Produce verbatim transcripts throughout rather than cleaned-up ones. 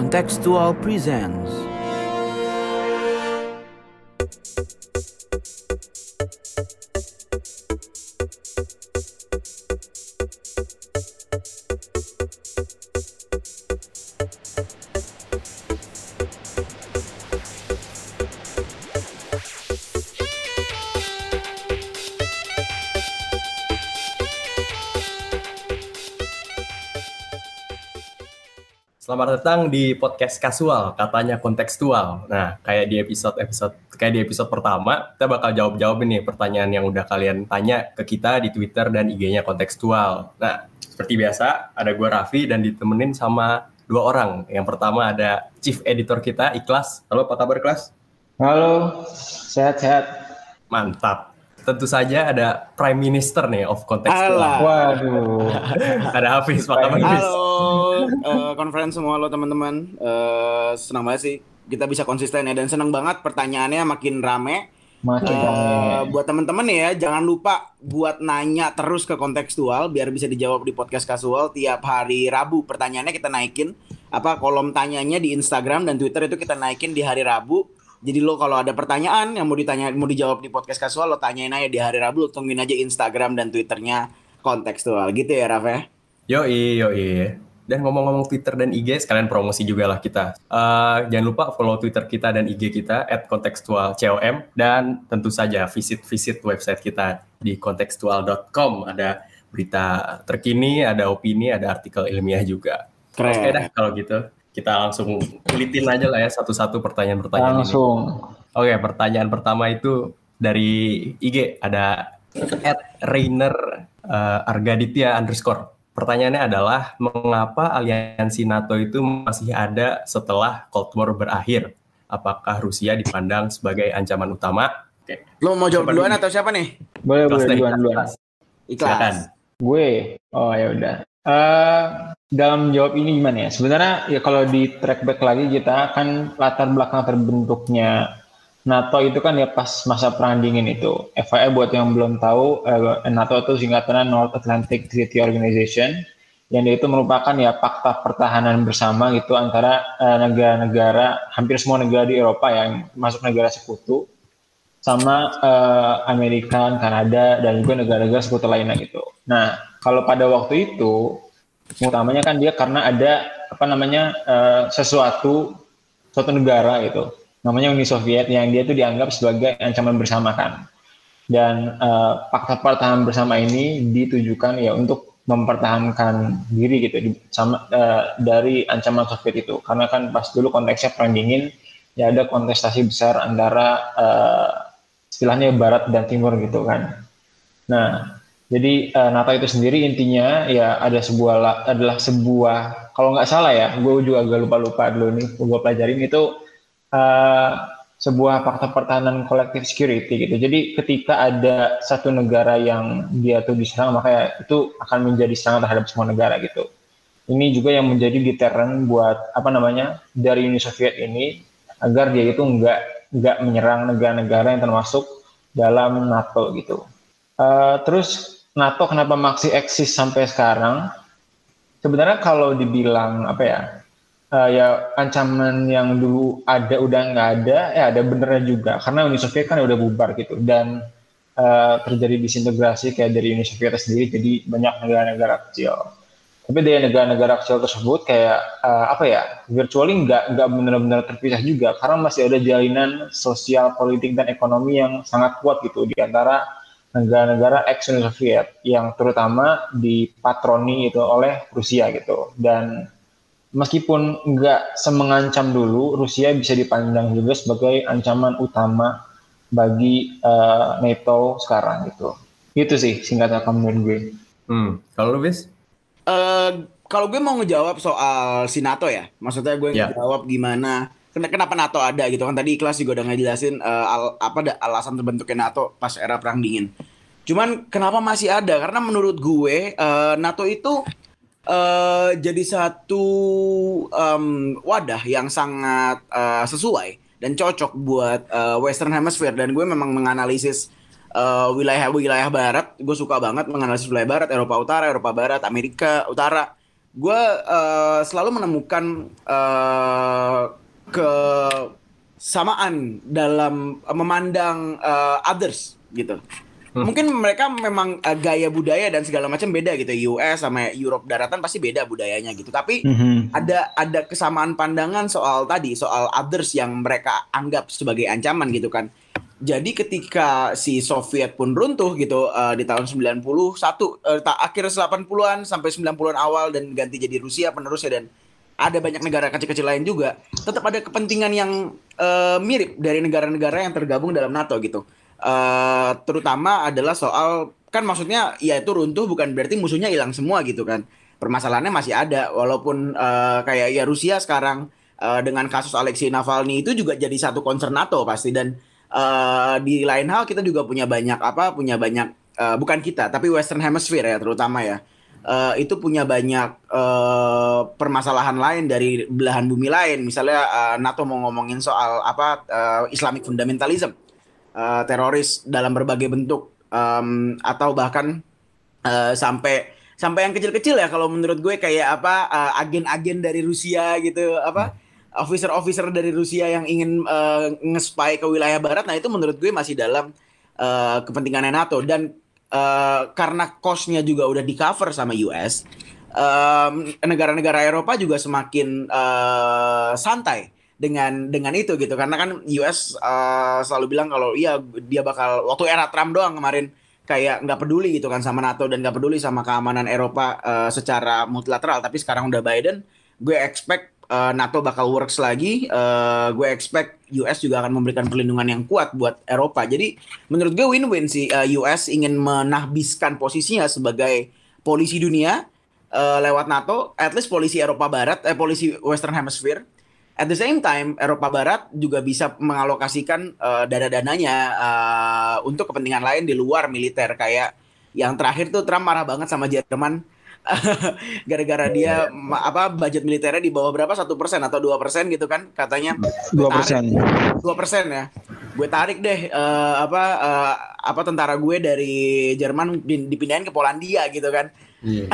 Kontekstual presents. Selamat datang di podcast kasual, katanya kontekstual. Nah, kayak di episode-episode, kayak di episode pertama, kita bakal jawab-jawab nih pertanyaan yang udah kalian tanya ke kita di Twitter dan I G-nya kontekstual. Nah, seperti biasa, ada gue Raffi dan ditemenin sama dua orang. Yang pertama ada Chief Editor kita, Ikhlas. Halo, apa kabar, Ikhlas? Halo, sehat-sehat. Mantap. Tentu saja ada Prime Minister nih of Kontekstual. Waduh. Ada Hafiz, apa kabar? Halo, uh, conference semua lo teman-teman. Uh, senang banget sih kita bisa konsisten ya, dan senang banget pertanyaannya makin rame. Makin uh, rame. Buat teman-teman ya, jangan lupa buat nanya terus ke Kontekstual biar bisa dijawab di podcast kasual tiap hari Rabu. Pertanyaannya kita naikin apa kolom tanyanya di Instagram dan Twitter itu kita naikin di hari Rabu. Jadi lo kalau ada pertanyaan yang mau ditanya, mau dijawab di podcast kasual, lo tanyain aja di hari Rabu, lo tungguin aja Instagram dan Twitternya kontekstual gitu ya, Raf ya? Yoi, yoi. Dan ngomong-ngomong Twitter dan I G, sekalian promosi juga lah kita. Uh, jangan lupa follow Twitter kita dan I G kita, at kontekstual dot com, dan tentu saja visit-visit website kita di kontekstual dot com. Ada berita terkini, ada opini, ada artikel ilmiah juga. Keren. Oke dah kalau gitu. Kita langsung kulitin aja lah ya satu-satu pertanyaan-pertanyaan langsung. Ini. Oke, pertanyaan pertama itu dari I G ada at rainer underscore argaditya underscore. Pertanyaannya adalah mengapa aliansi NATO itu masih ada setelah Cold War berakhir? Apakah Rusia dipandang sebagai ancaman utama? Oke. Lo mau jawab duluan atau siapa nih? Boleh, boleh duluan-duluan. Ikhlas. Gue. Oh ya udah. Uh, dalam jawab ini gimana ya? Sebenarnya ya kalau di track back lagi kita kan latar belakang terbentuknya NATO itu kan ya pas masa perang dingin itu. F Y I buat yang belum tahu, uh, NATO itu singkatannya North Atlantic Treaty Organization, yang itu merupakan ya fakta pertahanan bersama gitu antara uh, negara-negara, hampir semua negara di Eropa yang masuk negara sekutu sama uh, Amerika, Kanada dan juga negara-negara sekutu lainnya gitu. Nah, kalau pada waktu itu, utamanya kan dia karena ada apa namanya uh, sesuatu suatu negara itu, namanya Uni Soviet yang dia itu dianggap sebagai ancaman bersama kan. Dan uh, fakta pertahanan bersama ini ditujukan ya untuk mempertahankan diri gitu di, sama, uh, dari ancaman Soviet itu. Karena kan pas dulu konteksnya perang dingin, ya ada kontestasi besar antara uh, istilahnya Barat dan Timur gitu kan. Nah. Jadi uh, NATO itu sendiri intinya ya ada sebuah adalah sebuah kalau nggak salah ya, gue juga agak lupa-lupa dulu nih, gue pelajarin itu uh, sebuah fakta pertahanan kolektif security gitu. Jadi ketika ada satu negara yang dia tuh diserang, makanya itu akan menjadi serangan terhadap semua negara gitu. Ini juga yang menjadi deterren buat apa namanya dari Uni Soviet ini agar dia itu nggak nggak menyerang negara-negara yang termasuk dalam NATO gitu. Uh, terus NATO kenapa masih eksis sampai sekarang? Sebenarnya kalau dibilang apa ya, uh, ya ancaman yang dulu ada udah nggak ada, ya ada benernya juga. Karena Uni Soviet kan udah bubar gitu dan uh, terjadi disintegrasi kayak dari Uni Soviet sendiri, jadi banyak negara-negara kecil. Tapi dari negara-negara kecil tersebut kayak uh, apa ya, virtually nggak nggak benar-benar terpisah juga, karena masih ada jalinan sosial, politik dan ekonomi yang sangat kuat gitu di antara negara-negara ex-Uni Soviet yang terutama dipatroni itu oleh Rusia gitu. Dan meskipun nggak semengancam dulu, Rusia bisa dipandang juga sebagai ancaman utama bagi uh, NATO sekarang gitu. Itu sih singkatnya menurut gue. Hmm. Kalau lu bis? Uh, kalau gue mau ngejawab soal si NATO ya, maksudnya gue yeah. ngejawab gimana. Kenapa NATO ada gitu kan, tadi Ikhlas juga udah ngejelasin uh, al, apa alasan terbentuknya NATO pas era perang dingin. Cuman kenapa masih ada? Karena menurut gue uh, NATO itu uh, jadi satu um, wadah yang sangat uh, sesuai dan cocok buat uh, Western Hemisphere. Dan gue memang menganalisis uh, wilayah wilayah barat. Gue suka banget menganalisis wilayah barat, Eropa Utara, Eropa Barat, Amerika Utara. gue uh, selalu menemukan uh, kesamaan dalam memandang uh, others gitu. Hmm. Mungkin mereka memang uh, gaya budaya dan segala macam beda gitu. U S sama Europe daratan pasti beda budayanya gitu. Tapi hmm. ada ada kesamaan pandangan soal tadi, soal others yang mereka anggap sebagai ancaman gitu kan. Jadi ketika si Soviet pun runtuh gitu uh, di tahun sembilan puluh satu, uh, akhir delapan puluhan sampai sembilan puluhan awal dan ganti jadi Rusia penerusnya dan ada banyak negara kecil-kecil lain juga, tetap ada kepentingan yang uh, mirip dari negara-negara yang tergabung dalam NATO gitu. Uh, terutama adalah soal, kan maksudnya ya itu runtuh bukan berarti musuhnya hilang semua gitu kan, permasalahannya masih ada walaupun uh, kayak ya Rusia sekarang uh, dengan kasus Alexei Navalny itu juga jadi satu concern NATO pasti. Dan uh, di lain hal kita juga punya banyak apa punya banyak uh, bukan kita tapi Western Hemisphere ya terutama ya uh, itu punya banyak uh, permasalahan lain dari belahan bumi lain, misalnya uh, NATO mau ngomongin soal apa uh, Islamic fundamentalism, Uh, teroris dalam berbagai bentuk, um, atau bahkan uh, sampai sampai yang kecil-kecil ya kalau menurut gue kayak apa uh, agen-agen dari Rusia gitu, apa officer-officer dari Rusia yang ingin uh, nge-spy ke wilayah barat. Nah itu menurut gue masih dalam uh, kepentingannya NATO dan uh, karena cost-nya juga udah di cover sama U S, um, negara-negara Eropa juga semakin uh, santai dengan dengan itu gitu, karena kan U S uh, selalu bilang kalau iya dia bakal waktu era Trump doang kemarin kayak nggak peduli gitu kan sama NATO dan nggak peduli sama keamanan Eropa uh, secara multilateral. Tapi sekarang udah Biden, gue expect uh, NATO bakal works lagi, uh, gue expect U S juga akan memberikan perlindungan yang kuat buat Eropa. Jadi menurut gue win-win sih, uh, U S ingin menahbiskan posisinya sebagai polisi dunia uh, lewat NATO, at least polisi Eropa Barat, eh, polisi Western Hemisphere. At the same time, Eropa Barat juga bisa mengalokasikan uh, dana-dananya uh, untuk kepentingan lain di luar militer. Kayak yang terakhir tuh Trump marah banget sama Jerman gara-gara dia ma- apa budget militernya di bawah berapa, satu persen atau dua persen gitu kan katanya. dua persen. dua persen ya. Gue tarik deh uh, apa uh, apa tentara gue dari Jerman dipindahin ke Polandia gitu kan. Yeah.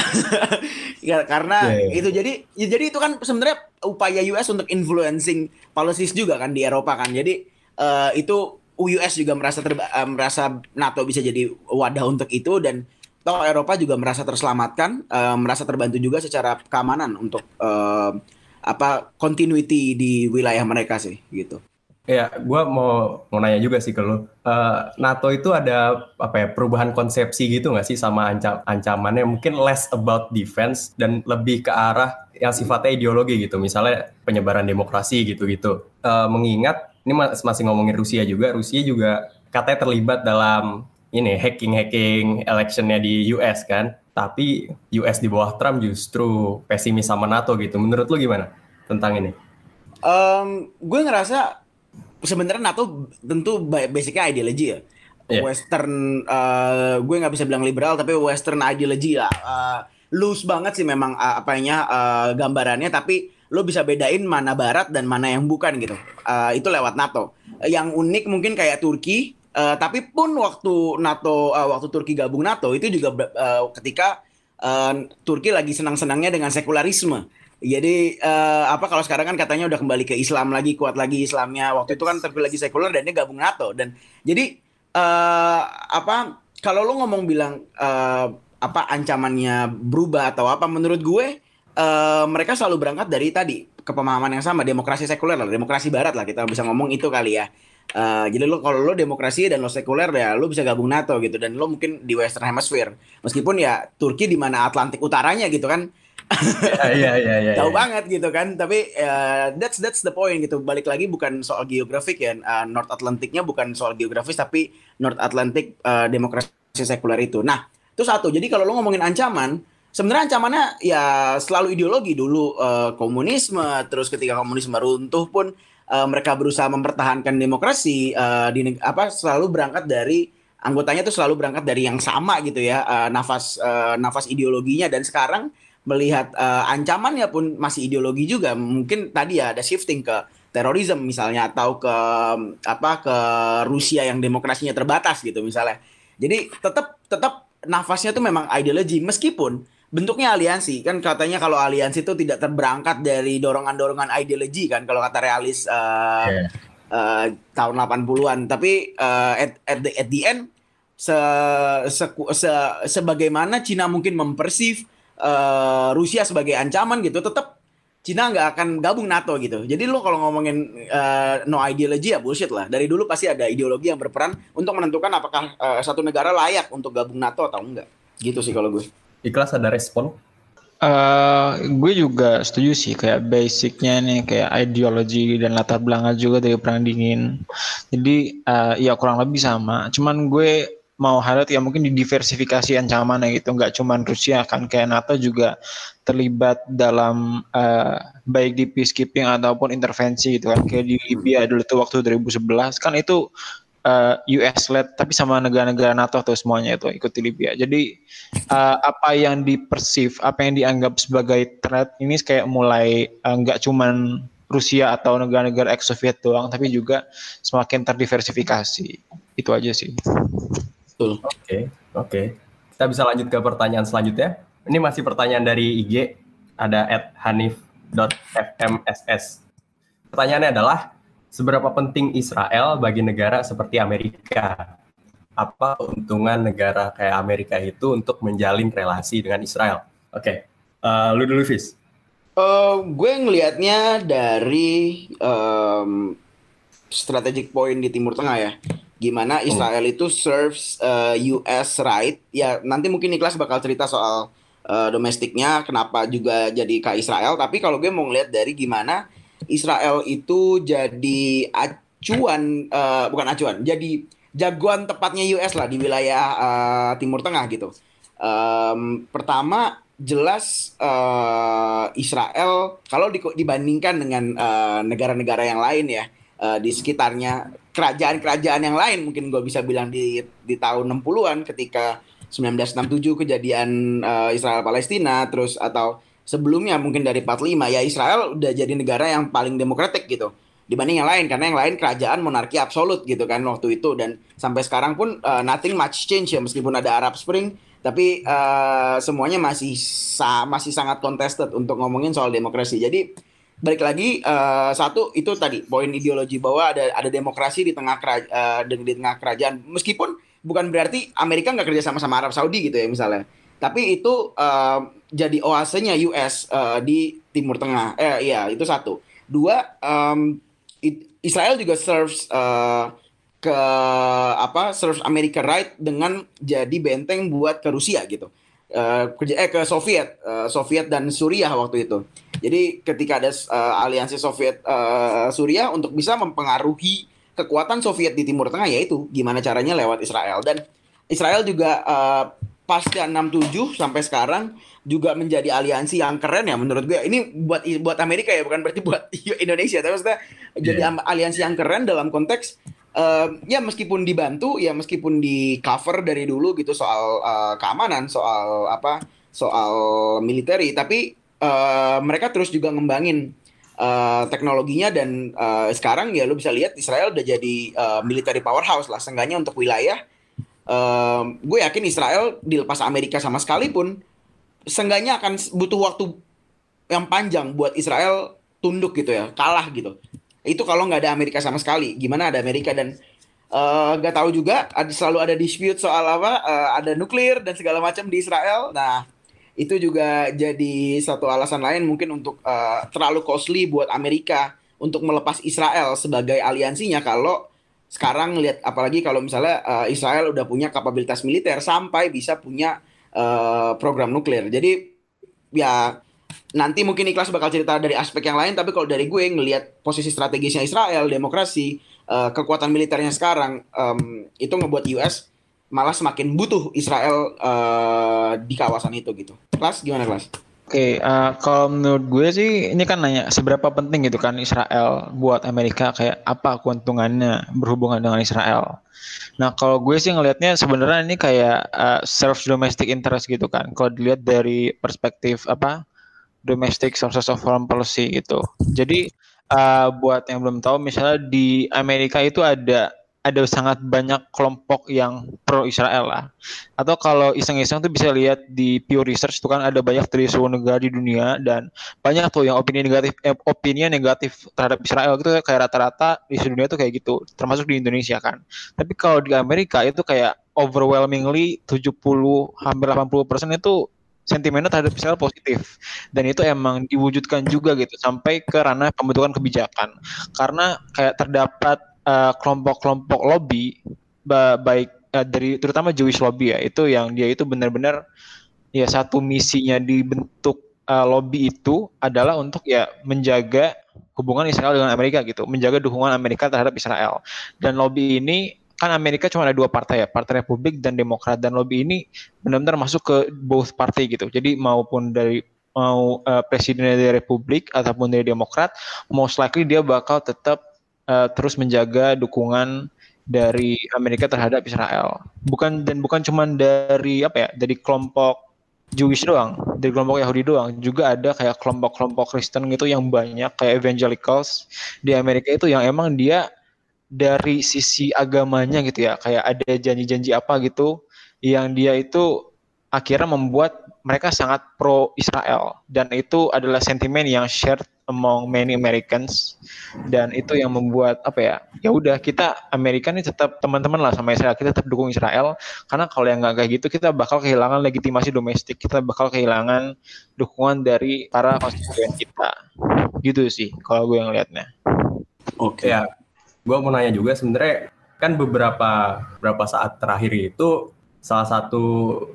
Ya, karena yeah, yeah. itu jadi ya, jadi itu kan sebenarnya upaya U S untuk influencing policies juga kan di Eropa kan. Jadi uh, itu U S juga merasa terba- uh, merasa NATO bisa jadi wadah untuk itu, dan toh Eropa juga merasa terselamatkan, uh, merasa terbantu juga secara keamanan untuk uh, apa continuity di wilayah mereka sih gitu. Ya, gue mau mau nanya juga sih ke lo. Uh, NATO itu ada apa ya perubahan konsepsi gitu nggak sih sama ancam, ancamannya? Mungkin less about defense dan lebih ke arah yang sifatnya ideologi gitu. Misalnya penyebaran demokrasi gitu-gitu. Uh, mengingat ini mas- masih ngomongin Rusia juga. Rusia juga katanya terlibat dalam ini hacking-hacking electionnya di U S kan. Tapi U S di bawah Trump justru pesimis sama NATO gitu. Menurut lo gimana tentang ini? Um, gue ngerasa sebenarnya NATO tentu basicnya ideologi ya, yeah. Western, uh, gue nggak bisa bilang liberal tapi Western ideologi lah, uh, loose banget sih memang uh, apanya uh, gambarannya, tapi lo bisa bedain mana Barat dan mana yang bukan gitu, uh, itu lewat NATO. Yang unik mungkin kayak Turki, uh, tapi pun waktu NATO, uh, waktu Turki gabung NATO itu juga uh, ketika uh, Turki lagi senang-senangnya dengan sekularisme. Jadi uh, apa kalau sekarang kan katanya udah kembali ke Islam lagi, kuat lagi Islamnya. Waktu itu kan Turki lagi sekuler dan dia gabung NATO. Dan jadi uh, apa kalau lo ngomong bilang uh, apa ancamannya berubah atau apa, menurut gue uh, mereka selalu berangkat dari tadi kepemahaman yang sama, demokrasi sekuler lah, demokrasi Barat lah kita bisa ngomong itu kali ya. Uh, jadi lo kalau lo demokrasi dan lo sekuler ya lo bisa gabung NATO gitu, dan lo mungkin di Western Hemisphere meskipun ya Turki di mana Atlantik utaranya gitu kan. ya, ya, ya, ya, Tahu ya. banget gitu kan, tapi uh, that's that's the point gitu. Balik lagi bukan soal geografik ya, uh, North Atlantic-nya bukan soal geografis tapi North Atlantic uh, demokrasi sekuler itu. Nah itu satu. Jadi kalau lo ngomongin ancaman, sebenarnya ancamannya ya selalu ideologi dulu, uh, komunisme. Terus ketika komunisme runtuh pun uh, mereka berusaha mempertahankan demokrasi uh, di apa selalu berangkat dari anggotanya tuh selalu berangkat dari yang sama gitu ya, uh, nafas uh, nafas ideologinya. Dan sekarang melihat uh, ancamannya pun masih ideologi juga. Mungkin tadi ya ada shifting ke terorisme misalnya, atau ke apa ke Rusia yang demokrasinya terbatas gitu misalnya. Jadi tetap tetap nafasnya tuh memang ideologi, meskipun bentuknya aliansi. Kan katanya kalau aliansi itu tidak terberangkat dari dorongan-dorongan ideologi kan, kalau kata realis uh, yeah. uh, tahun delapan puluhan. Tapi uh, at, at, the, at the end se, se, se, sebagaimana Cina mungkin mempersif uh, Rusia sebagai ancaman gitu, tetap Cina nggak akan gabung NATO gitu. Jadi lo kalau ngomongin uh, no ideology ya bullshit lah. Dari dulu pasti ada ideologi yang berperan untuk menentukan apakah uh, satu negara layak untuk gabung NATO atau enggak. Gitu sih kalau gue. Ikhlas ada respon? Uh, gue juga setuju sih. Kayak basicnya nih, kayak ideologi dan latar belakang juga dari perang dingin. Jadi uh, ya kurang lebih sama. Cuman gue mau harap ya mungkin didiversifikasi ancamannya gitu, nggak cuma Rusia kan, kayak NATO juga terlibat dalam uh, baik di peacekeeping ataupun intervensi gitu kan, kayak di Libya dulu tuh waktu dua ribu sebelas kan itu uh, U S led tapi sama negara-negara NATO tuh semuanya itu ikut di Libya. Jadi uh, apa yang dipersif, apa yang dianggap sebagai threat ini kayak mulai uh, nggak cuman Rusia atau negara-negara ex-Soviet doang, tapi juga semakin terdiversifikasi. Itu aja sih. Betul. Oke, okay, oke. Okay. Kita bisa lanjut ke pertanyaan selanjutnya. Ini masih pertanyaan dari I G, ada at hanif dot f m s s. Pertanyaannya adalah, seberapa penting Israel bagi negara seperti Amerika? Apa keuntungan negara kayak Amerika itu untuk menjalin relasi dengan Israel? Oke, okay. uh, lu dulu, Fis. Uh, gue ngelihatnya dari um, strategic point di Timur Tengah ya. Gimana Israel itu serves uh, U S right. Ya nanti mungkin Ikhlas bakal cerita soal uh, domestiknya, kenapa juga jadi ke Israel. Tapi kalau gue mau ngeliat dari gimana Israel itu jadi acuan, uh, bukan acuan, jadi jagoan tepatnya U S lah di wilayah uh, Timur Tengah gitu. um, Pertama jelas uh, Israel kalau di, dibandingkan dengan uh, negara-negara yang lain ya, uh, di sekitarnya kerajaan-kerajaan yang lain, mungkin gue bisa bilang di di tahun enam puluhan ketika sembilan belas enam puluh tujuh kejadian uh, Israel Palestina, terus atau sebelumnya mungkin dari empat puluh lima, ya Israel udah jadi negara yang paling demokratik gitu dibanding yang lain, karena yang lain kerajaan monarki absolut gitu kan waktu itu. Dan sampai sekarang pun uh, nothing much change ya, meskipun ada Arab Spring tapi uh, semuanya masih sa- masih sangat contested untuk ngomongin soal demokrasi. Jadi balik lagi uh, satu itu tadi poin ideologi bahwa ada ada demokrasi di tengah kera- uh, di, di tengah kerajaan, meskipun bukan berarti Amerika nggak kerja sama sama Arab Saudi gitu ya misalnya, tapi itu uh, jadi oasenya U S uh, di Timur Tengah. Eh iya itu satu. Dua, um, it, Israel juga serves uh, ke apa serves Amerika right dengan jadi benteng buat ke Rusia gitu. Uh, eh ke Soviet, uh, Soviet dan Suriah waktu itu. Jadi ketika ada uh, aliansi Soviet uh, Suriah untuk bisa mempengaruhi kekuatan Soviet di Timur Tengah, yaitu gimana caranya lewat Israel. Dan Israel juga uh, pasca enam puluh tujuh sampai sekarang juga menjadi aliansi yang keren ya menurut gue. Ini buat buat Amerika ya, bukan berarti buat Indonesia, tapi maksudnya yeah. jadi aliansi yang keren dalam konteks Uh, ya meskipun dibantu, ya meskipun di cover dari dulu gitu soal uh, keamanan, soal apa, soal militeri, tapi uh, mereka terus juga ngembangin uh, teknologinya. Dan uh, sekarang ya lo bisa lihat Israel udah jadi uh, military powerhouse lah, seenggaknya untuk wilayah. Uh, gue yakin Israel dilepas Amerika sama sekalipun, seenggaknya akan butuh waktu yang panjang buat Israel tunduk gitu ya, kalah gitu. Itu kalau nggak ada Amerika sama sekali. Gimana ada Amerika? Dan nggak uh, tahu juga, ada, selalu ada dispute soal apa, uh, ada nuklir dan segala macam di Israel. Nah, itu juga jadi satu alasan lain mungkin untuk uh, terlalu costly buat Amerika untuk melepas Israel sebagai aliansinya. Kalau sekarang lihat, apalagi kalau misalnya uh, Israel udah punya kapabilitas militer sampai bisa punya uh, program nuklir. Jadi ya nanti mungkin Ikhlas bakal cerita dari aspek yang lain, tapi kalau dari gue ngelihat posisi strategisnya Israel, demokrasi, uh, kekuatan militernya sekarang, um, itu ngebuat U S malah semakin butuh Israel uh, di kawasan itu gitu. Ikhlas gimana Ikhlas? Oke, okay, uh, kalau menurut gue sih ini kan nanya seberapa penting gitu kan Israel buat Amerika, kayak apa keuntungannya berhubungan dengan Israel. Nah kalau gue sih ngelihatnya sebenarnya ini kayak uh, serve domestic interest gitu kan. Kalau dilihat dari perspektif apa? Domestic sources of foreign policy gitu. Jadi uh, buat yang belum tahu, misalnya di Amerika itu ada ada sangat banyak kelompok yang pro Israel lah. Atau kalau iseng-iseng tuh bisa lihat di Pew Research tuh kan ada banyak dari seluruh negara di dunia, dan banyak tuh yang opini negatif eh, opini negatif terhadap Israel gitu, kayak rata-rata di seluruh dunia tuh kayak gitu, termasuk di Indonesia kan. Tapi kalau di Amerika itu kayak overwhelmingly tujuh puluh hampir delapan puluh persen itu sentimennya terhadap Israel positif, dan itu emang diwujudkan juga gitu sampai ke ranah pembentukan kebijakan, karena kayak terdapat uh, kelompok-kelompok lobby baik uh, dari terutama Jewish lobby ya, itu yang dia itu benar-benar ya satu misinya dibentuk uh, lobby itu adalah untuk ya menjaga hubungan Israel dengan Amerika gitu, menjaga dukungan Amerika terhadap Israel. Dan lobby ini kan Amerika cuma ada dua partai ya, Partai Republik dan Demokrat, dan lobby ini benar-benar masuk ke both party gitu. Jadi maupun dari mau uh, presidennya dari Republik ataupun dari Demokrat, most likely dia bakal tetap uh, terus menjaga dukungan dari Amerika terhadap Israel. Bukan dan bukan cuma dari apa ya, dari kelompok Jewish doang, dari kelompok Yahudi doang, juga ada kayak kelompok-kelompok Kristen gitu yang banyak kayak evangelicals di Amerika itu yang emang dia dari sisi agamanya gitu ya, kayak ada janji-janji apa gitu yang dia itu akhirnya membuat mereka sangat pro Israel, dan itu adalah sentimen yang shared among many Americans, dan itu yang membuat apa ya, ya udah kita Amerika ini tetap teman-teman lah sama Israel, kita tetap dukung Israel, karena kalau yang nggak kayak gitu kita bakal kehilangan legitimasi domestik, kita bakal kehilangan dukungan dari para konstituen kita gitu sih kalau gue yang liatnya. Oke okay. Ya. Gue mau nanya juga sebenarnya, kan beberapa beberapa saat terakhir itu salah satu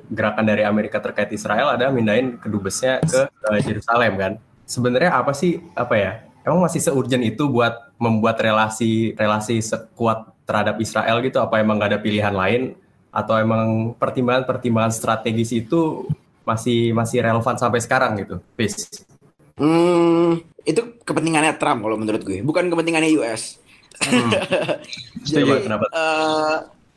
gerakan dari Amerika terkait Israel ada mindahin kedubesnya ke Yerusalem kan. Sebenarnya apa sih apa ya? Emang masih se-urgent itu buat membuat relasi relasi sekuat terhadap Israel gitu? Apa emang gak ada pilihan lain? Atau emang pertimbangan-pertimbangan strategis itu masih masih relevan sampai sekarang gitu? Peace. Hmm, itu kepentingannya Trump kalau menurut gue, bukan kepentingannya U S. Hmm. Jadi, uh,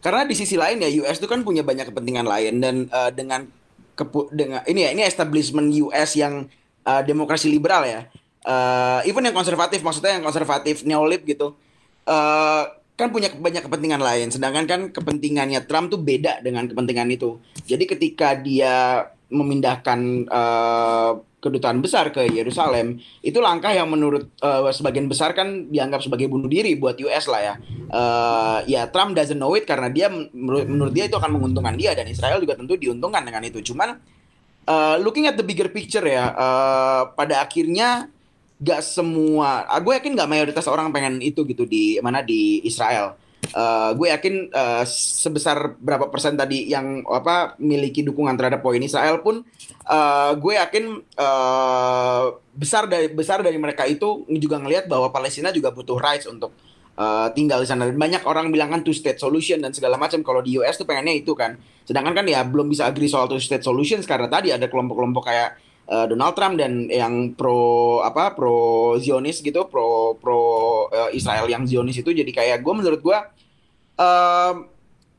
karena di sisi lain ya U S itu kan punya banyak kepentingan lain, dan uh, dengan kepu- dengan ini ya ini establishment U S yang uh, demokrasi liberal ya, uh, even yang konservatif, maksudnya yang konservatif neolib gitu, uh, kan punya banyak kepentingan lain. Sedangkan kan kepentingannya Trump tuh beda dengan kepentingan itu. Jadi ketika dia memindahkan uh, kedutaan besar ke Yerusalem, itu langkah yang menurut uh, sebagian besar kan dianggap sebagai bunuh diri buat U S lah ya. Uh, ya Trump doesn't know it, karena dia menurut, menurut dia itu akan menguntungkan dia, dan Israel juga tentu diuntungkan dengan itu. Cuman uh, looking at the bigger picture ya, uh, pada akhirnya gak semua, uh, gue yakin gak mayoritas orang pengen itu gitu di mana di Israel. Uh, gue yakin uh, sebesar berapa persen tadi yang apa miliki dukungan terhadap poin Israel pun, uh, gue yakin uh, besar dari besar dari mereka itu juga ngelihat bahwa Palestina juga butuh rights untuk uh, tinggal di sana. Banyak orang bilang kan two state solution dan segala macam, kalau di U S tuh pengennya itu kan. Sedangkan kan ya belum bisa agree soal two state solution karena tadi ada kelompok-kelompok kayak uh, Donald Trump dan yang pro apa pro Zionis gitu, pro pro uh, Israel yang Zionis itu. Jadi kayak gue menurut gue Uh,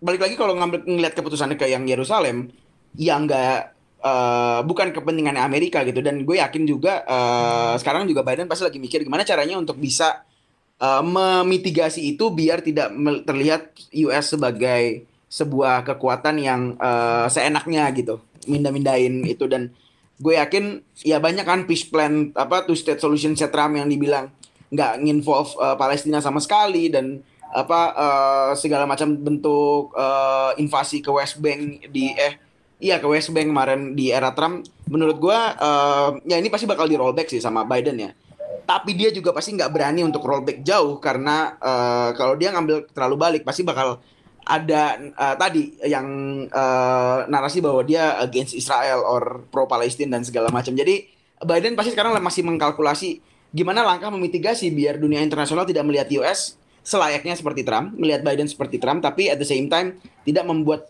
balik lagi kalau ngambil ngelihat keputusannya ke yang Yerusalem, yang nggak uh, bukan kepentingan Amerika gitu, dan gue yakin juga uh, sekarang juga Biden pasti lagi mikir gimana caranya untuk bisa uh, memitigasi itu biar tidak terlihat U S sebagai sebuah kekuatan yang uh, seenaknya gitu minda-mindain itu. Dan gue yakin ya banyak kan peace plan apa two state solution cetera yang dibilang nggak nginvolve uh, Palestina sama sekali, dan apa uh, segala macam bentuk uh, invasi ke West Bank di eh iya ke West Bank kemarin di era Trump, menurut gue uh, ya ini pasti bakal di rollback sih sama Biden ya. Tapi dia juga pasti nggak berani untuk rollback jauh, karena uh, kalau dia ngambil terlalu balik pasti bakal ada uh, tadi yang uh, narasi bahwa dia against Israel or pro Palestine dan segala macam. Jadi Biden pasti sekarang masih mengkalkulasi gimana langkah memitigasi biar dunia internasional tidak melihat U S selayaknya seperti Trump, melihat Biden seperti Trump, tapi at the same time tidak membuat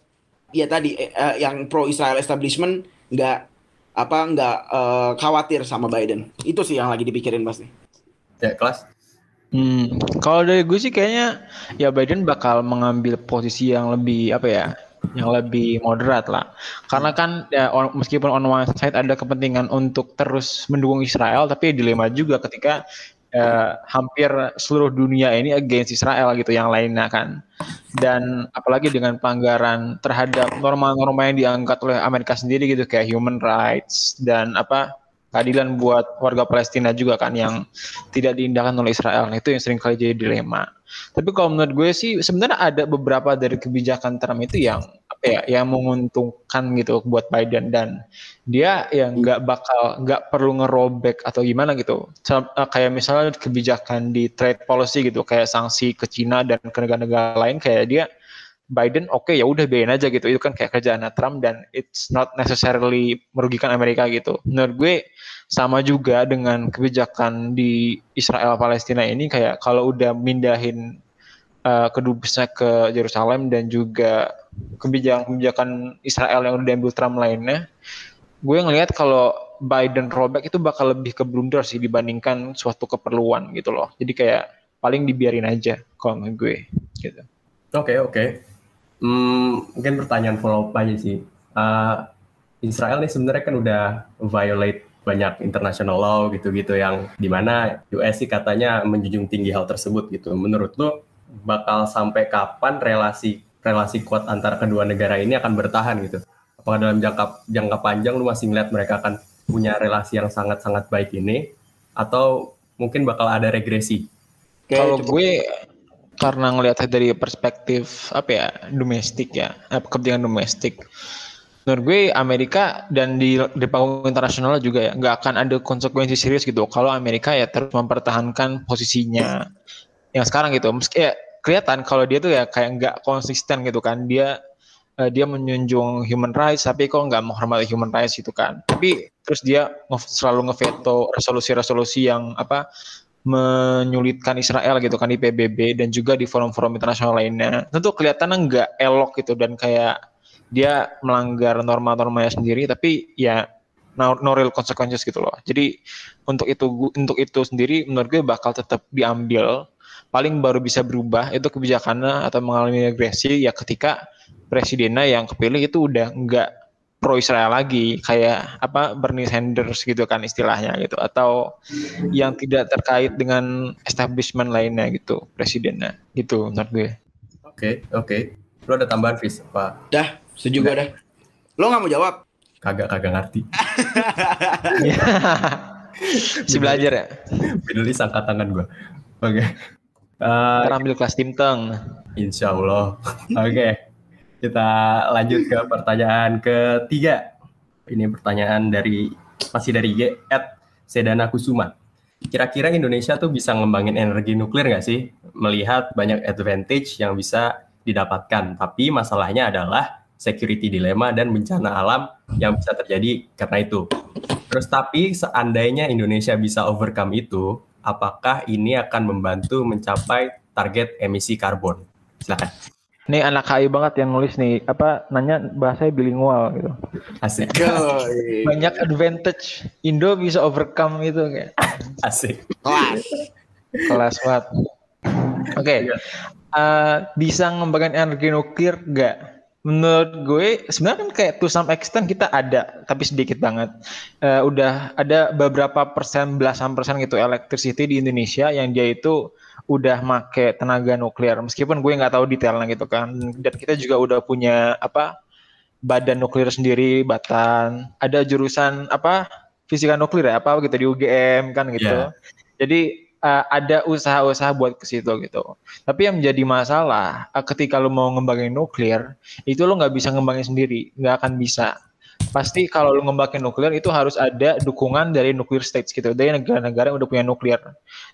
ya tadi eh, yang pro Israel establishment nggak apa nggak eh, khawatir sama Biden. Itu sih yang lagi dipikirin pasti. Ya kelas. Hmm, kalau dari gue sih kayaknya ya Biden bakal mengambil posisi yang lebih apa ya, yang lebih moderat lah. Karena kan ya, on, meskipun on one side ada kepentingan untuk terus mendukung Israel, tapi dilema juga ketika Uh, hampir seluruh dunia ini against Israel gitu, yang lainnya kan. Dan apalagi dengan pelanggaran terhadap norma-norma yang diangkat oleh Amerika sendiri gitu, kayak human rights dan apa keadilan buat warga Palestina juga kan, yang tidak diindahkan oleh Israel. Nah, itu yang sering kali jadi dilema. Tapi kalau menurut gue sih sebenarnya ada beberapa dari kebijakan Trump itu yang apa ya, yang menguntungkan gitu buat Biden, dan dia yang nggak bakal nggak perlu ngerobek atau gimana gitu. Kayak misalnya kebijakan di trade policy gitu, kayak sanksi ke Cina dan ke negara-negara lain, kayak dia Biden oke okay, ya udah biarin aja gitu. Itu kan kayak kerjaan Trump dan it's not necessarily merugikan Amerika gitu. Menurut gue sama juga dengan kebijakan di Israel Palestina ini, kayak kalau udah mindahin uh, kedubesnya ke Yerusalem dan juga kebijakan-kebijakan Israel yang udah diambil Trump lainnya, gue ngelihat kalau Biden rollback itu bakal lebih ke blunder sih dibandingkan suatu keperluan gitu loh. Jadi kayak paling dibiarin aja kalau menurut gue gitu. Oke okay, oke. Okay. Hmm, mungkin pertanyaan follow up aja sih. Uh, Israel nih sebenarnya kan udah violate banyak international law gitu-gitu, yang dimana U S sih katanya menjunjung tinggi hal tersebut gitu. Menurut lo bakal sampai kapan relasi relasi kuat antara kedua negara ini akan bertahan gitu? Apakah dalam jangka jangka panjang lo masih ngeliat mereka akan punya relasi yang sangat-sangat baik ini, atau mungkin bakal ada regresi? Okay, kalau gue karena ngelihatnya dari perspektif apa ya, domestik ya, kepentingan domestik, menurut gue Amerika dan di, di panggung internasional juga ya nggak akan ada konsekuensi serius gitu kalau Amerika ya terus mempertahankan posisinya yang sekarang gitu. Meski ya kelihatan kalau dia tuh ya kayak nggak konsisten gitu kan, dia uh, dia menjunjung human rights tapi kok nggak menghormati human rights gitu kan. Tapi terus dia selalu ngeveto resolusi-resolusi yang apa menyulitkan Israel gitu kan di P B B dan juga di forum-forum internasional lainnya. Tentu kelihatannya nggak elok gitu, dan kayak dia melanggar norma-normanya sendiri, tapi ya no, no real consequences gitu loh. Jadi untuk itu untuk itu sendiri menurut gue bakal tetap diambil. Paling baru bisa berubah itu kebijakannya atau mengalami regresi ya ketika presidennya yang kepilih itu udah nggak pro Israel lagi, kayak apa Bernie Sanders gitu kan istilahnya gitu, atau yang tidak terkait dengan establishment lainnya gitu presidennya gitu menurut gue. Oke okay, oke. Okay. Lo ada tambahan Fis apa? Dah, setuju gue dah. Lo nggak mau jawab? Kagak kagak ngerti. Si belajar ya. Bidulis angkat tangan gue. Oke. Okay. Uh, Kita ambil kelas Timteng. Insya Allah. Oke. Okay. Kita lanjut ke pertanyaan ketiga. Ini pertanyaan dari masih dari I G at Sedana Kusuma. Kira-kira Indonesia tuh bisa ngembangin energi nuklir nggak sih? Melihat banyak advantage yang bisa didapatkan, tapi masalahnya adalah security dilema dan bencana alam yang bisa terjadi karena itu. Terus tapi seandainya Indonesia bisa overcome itu, apakah ini akan membantu mencapai target emisi karbon? Silakan. Nih anak H I banget yang nulis nih, apa nanya bahasanya bilingual gitu. Asik. Banyak advantage. Indo bisa overcome itu kayak. Asik. Kelas. Kelas banget. Oke. Okay. Uh, bisa ngembangin energi nuklir enggak? Menurut gue sebenarnya kan kayak to some extent kita ada, tapi sedikit banget. Uh, udah ada beberapa persen, belasan persen gitu electricity di Indonesia yang dia itu udah make tenaga nuklir, meskipun gue nggak tahu detailnya gitu kan. Dan kita juga udah punya apa badan nuklir sendiri, Batan, ada jurusan apa fisika nuklir ya apa gitu di U G M kan gitu. Yeah. Jadi uh, ada usaha-usaha buat ke situ gitu. Tapi yang menjadi masalah uh, ketika lo mau ngembangin nuklir itu lo nggak bisa ngembangin sendiri, nggak akan bisa. Pasti kalau lu ngembangin nuklir itu harus ada dukungan dari nuclear states gitu, dari negara-negara yang udah punya nuklir,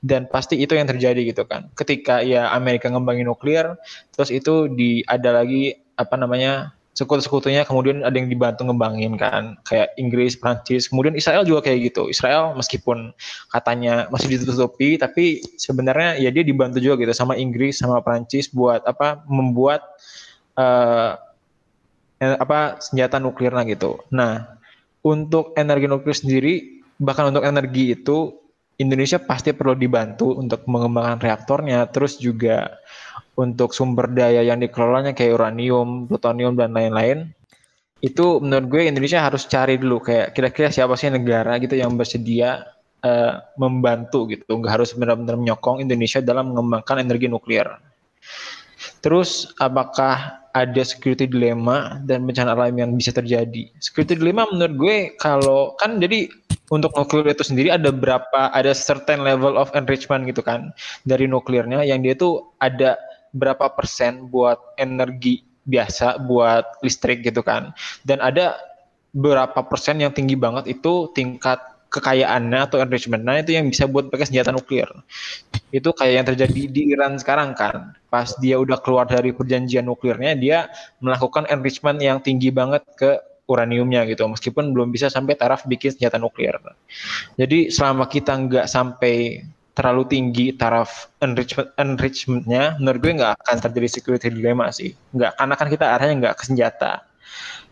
dan pasti itu yang terjadi gitu kan. Ketika ya Amerika ngembangin nuklir, terus itu di ada lagi apa namanya sekutu-sekutunya, kemudian ada yang dibantu ngembangin kan, kayak Inggris, Prancis, kemudian Israel juga kayak gitu. Israel meskipun katanya masih ditutupi, tapi sebenarnya ya dia dibantu juga gitu sama Inggris sama Prancis buat apa membuat uh, apa senjata nuklirnya gitu. Nah, untuk energi nuklir sendiri, bahkan untuk energi itu Indonesia pasti perlu dibantu untuk mengembangkan reaktornya, terus juga untuk sumber daya yang dikelolanya kayak uranium, plutonium dan lain-lain. Itu menurut gue Indonesia harus cari dulu kayak kira-kira siapa sih negara gitu yang bersedia uh, membantu gitu, nggak harus benar-benar menyokong Indonesia dalam mengembangkan energi nuklir. Terus apakah ada security dilemma dan bencana alam yang bisa terjadi? Security dilemma menurut gue kalau kan jadi untuk nuklir itu sendiri ada berapa, ada certain level of enrichment gitu kan dari nuklirnya, yang dia tuh ada berapa persen buat energi biasa buat listrik gitu kan, dan ada berapa persen yang tinggi banget itu tingkat kekayaannya atau enrichment-nya itu yang bisa buat pakai senjata nuklir. Itu kayak yang terjadi di Iran sekarang kan, pas dia udah keluar dari perjanjian nuklirnya, dia melakukan enrichment yang tinggi banget ke uraniumnya gitu, meskipun belum bisa sampai taraf bikin senjata nuklir. Jadi selama kita nggak sampai terlalu tinggi taraf enrichment enrichment-nya, menurut gue nggak akan terjadi security dilemma sih, nggak, karena kan kita arahnya nggak ke senjata.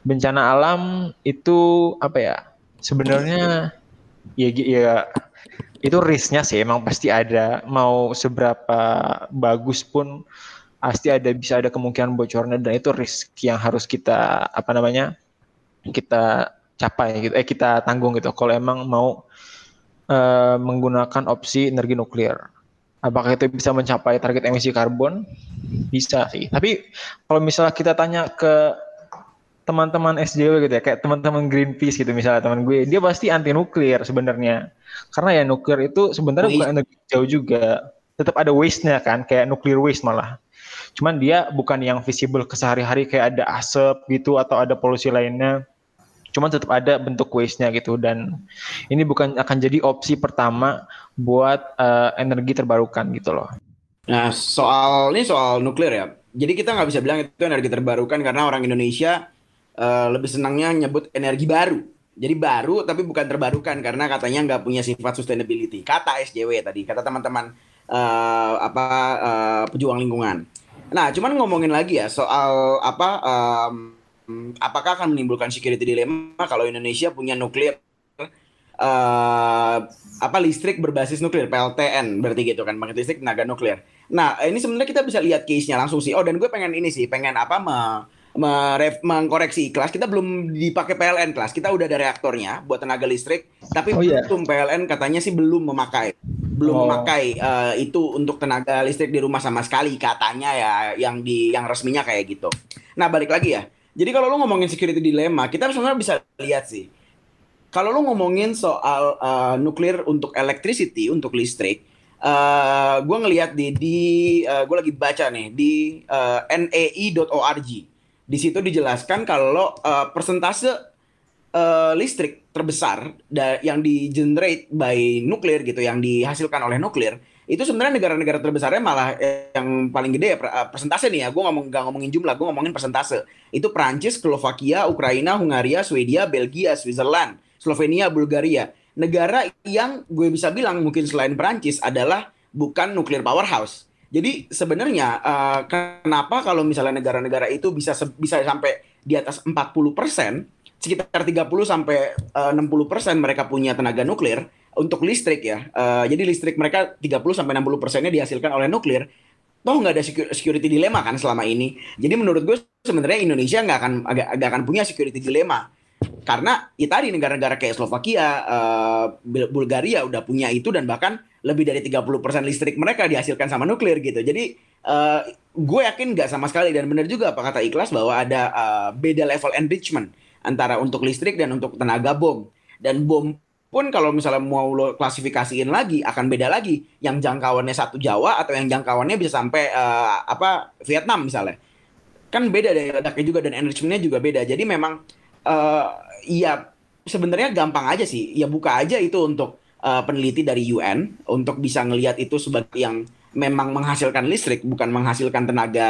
Bencana alam itu apa ya, sebenarnya ya, ya itu risknya sih emang pasti ada, mau seberapa bagus pun pasti ada, bisa ada kemungkinan bocornya, dan itu risk yang harus kita apa namanya kita capai gitu, eh kita tanggung gitu kalau emang mau uh, menggunakan opsi energi nuklir. Apakah itu bisa mencapai target emisi karbon? Bisa sih, tapi kalau misalnya kita tanya ke teman-teman S J W gitu ya, kayak teman-teman Greenpeace gitu misalnya, teman gue, dia pasti anti nuklir sebenarnya. Karena ya nuklir itu sebenarnya bukan energi jauh juga, tetap ada waste-nya kan, kayak nuclear waste malah. Cuman dia bukan yang visible ke sehari-hari kayak ada asap gitu atau ada polusi lainnya. Cuman tetap ada bentuk waste-nya gitu, dan ini bukan akan jadi opsi pertama buat uh, energi terbarukan gitu loh. Nah, soal ini soal nuklir ya. Jadi kita nggak bisa bilang itu energi terbarukan karena orang Indonesia Uh, lebih senangnya nyebut energi baru. Jadi baru tapi bukan terbarukan karena katanya nggak punya sifat sustainability. Kata S J W tadi, kata teman-teman uh, apa uh, pejuang lingkungan. Nah, cuman ngomongin lagi ya soal apa um, apakah akan menimbulkan security dilemma kalau Indonesia punya nuklir uh, apa listrik berbasis nuklir, P L T N berarti gitu kan, bangkit listrik tenaga nuklir. Nah, ini sebenarnya kita bisa lihat case-nya langsung sih. Oh, dan gue pengen ini sih, pengen apa me- Meref, mengkoreksi Ikhlas, kita belum dipakai P L N kelas, kita udah ada reaktornya buat tenaga listrik, tapi oh, yeah. belum P L N katanya sih belum memakai, belum oh. memakai uh, itu untuk tenaga listrik di rumah sama sekali katanya ya, yang di yang resminya kayak gitu. Nah balik lagi ya, jadi kalau lo ngomongin security dilemma, kita sebenarnya bisa lihat sih, kalau lo ngomongin soal uh, nuklir untuk electricity, untuk listrik. Uh, gue ngelihat di, di uh, gue lagi baca nih di uh, N A I dot org. Di situ dijelaskan kalau uh, persentase uh, listrik terbesar da- yang di-generate by nuklir gitu, yang dihasilkan oleh nuklir, itu sebenarnya negara-negara terbesarnya malah yang paling gede ya, persentase nih ya, gue ngomong, gak ngomongin jumlah, gue ngomongin persentase. Itu Prancis, Slovakia, Ukraina, Hungaria, Swedia, Belgia, Switzerland, Slovenia, Bulgaria. Negara yang gue bisa bilang mungkin selain Prancis adalah bukan nuklir powerhouse. Jadi sebenarnya uh, kenapa kalau misalnya negara-negara itu bisa se- bisa sampai di atas empat puluh persen, sekitar tiga puluh sampai uh, enam puluh persen mereka punya tenaga nuklir untuk listrik ya. Uh, jadi listrik mereka tiga puluh sampai enam puluh persennya dihasilkan oleh nuklir. Toh nggak ada security dilemma kan selama ini. Jadi menurut gue sebenarnya Indonesia nggak akan agak agak akan punya security dilemma. Karena ya tadi negara-negara kayak Slovakia, uh, Bulgaria udah punya itu, dan bahkan lebih dari tiga puluh persen listrik mereka dihasilkan sama nuklir gitu. Jadi uh, gue yakin gak sama sekali, dan benar juga apa kata Ikhlas bahwa ada uh, beda level enrichment antara untuk listrik dan untuk tenaga bom. Dan bom pun kalau misalnya mau lo klasifikasiin lagi akan beda lagi. Yang jangkauannya satu Jawa atau yang jangkauannya bisa sampai uh, apa Vietnam misalnya. Kan beda deh letaknya juga, dan enrichmentnya juga beda. Jadi memang uh, ya sebenarnya gampang aja sih. Ya buka aja itu untuk Uh, peneliti dari U N untuk bisa ngelihat itu sebagai yang memang menghasilkan listrik, bukan menghasilkan tenaga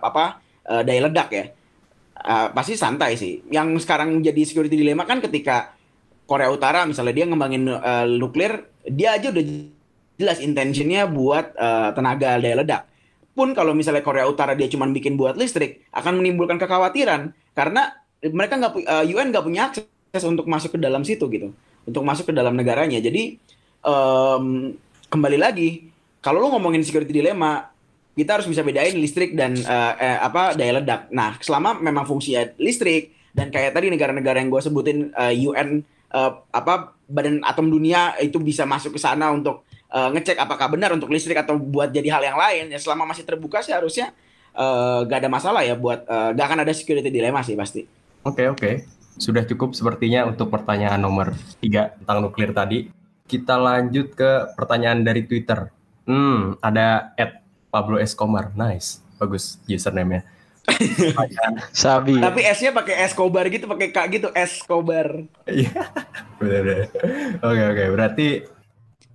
apa uh, daya ledak ya. Uh, pasti santai sih. Yang sekarang jadi security dilemma kan ketika Korea Utara misalnya dia ngembangin uh, nuklir, dia aja udah jelas intentionnya buat uh, tenaga daya ledak. Pun kalau misalnya Korea Utara dia cuma bikin buat listrik, akan menimbulkan kekhawatiran karena mereka nggak uh, U N nggak punya akses untuk masuk ke dalam situ gitu, untuk masuk ke dalam negaranya. Jadi um, kembali lagi, kalau lo ngomongin security dilemma, kita harus bisa bedain listrik dan uh, eh, apa daya ledak. Nah, selama memang fungsinya listrik, dan kayak tadi negara-negara yang gue sebutin uh, U N uh, apa Badan Atom Dunia itu bisa masuk ke sana untuk uh, ngecek apakah benar untuk listrik atau buat jadi hal yang lain. Ya selama masih terbuka sih harusnya uh, gak ada masalah ya buat uh, gak akan ada security dilemma sih pasti. Oke okay, oke. Okay. Sudah cukup sepertinya untuk pertanyaan nomor tiga tentang nuklir tadi. Kita lanjut ke pertanyaan dari Twitter. Hmm, ada at Pablo Escobar. Nice. Bagus username-nya. Sabi. Tapi S-nya pakai Escobar gitu, pakai K gitu, Escobar. Iya. Benar. Oke, oke. Berarti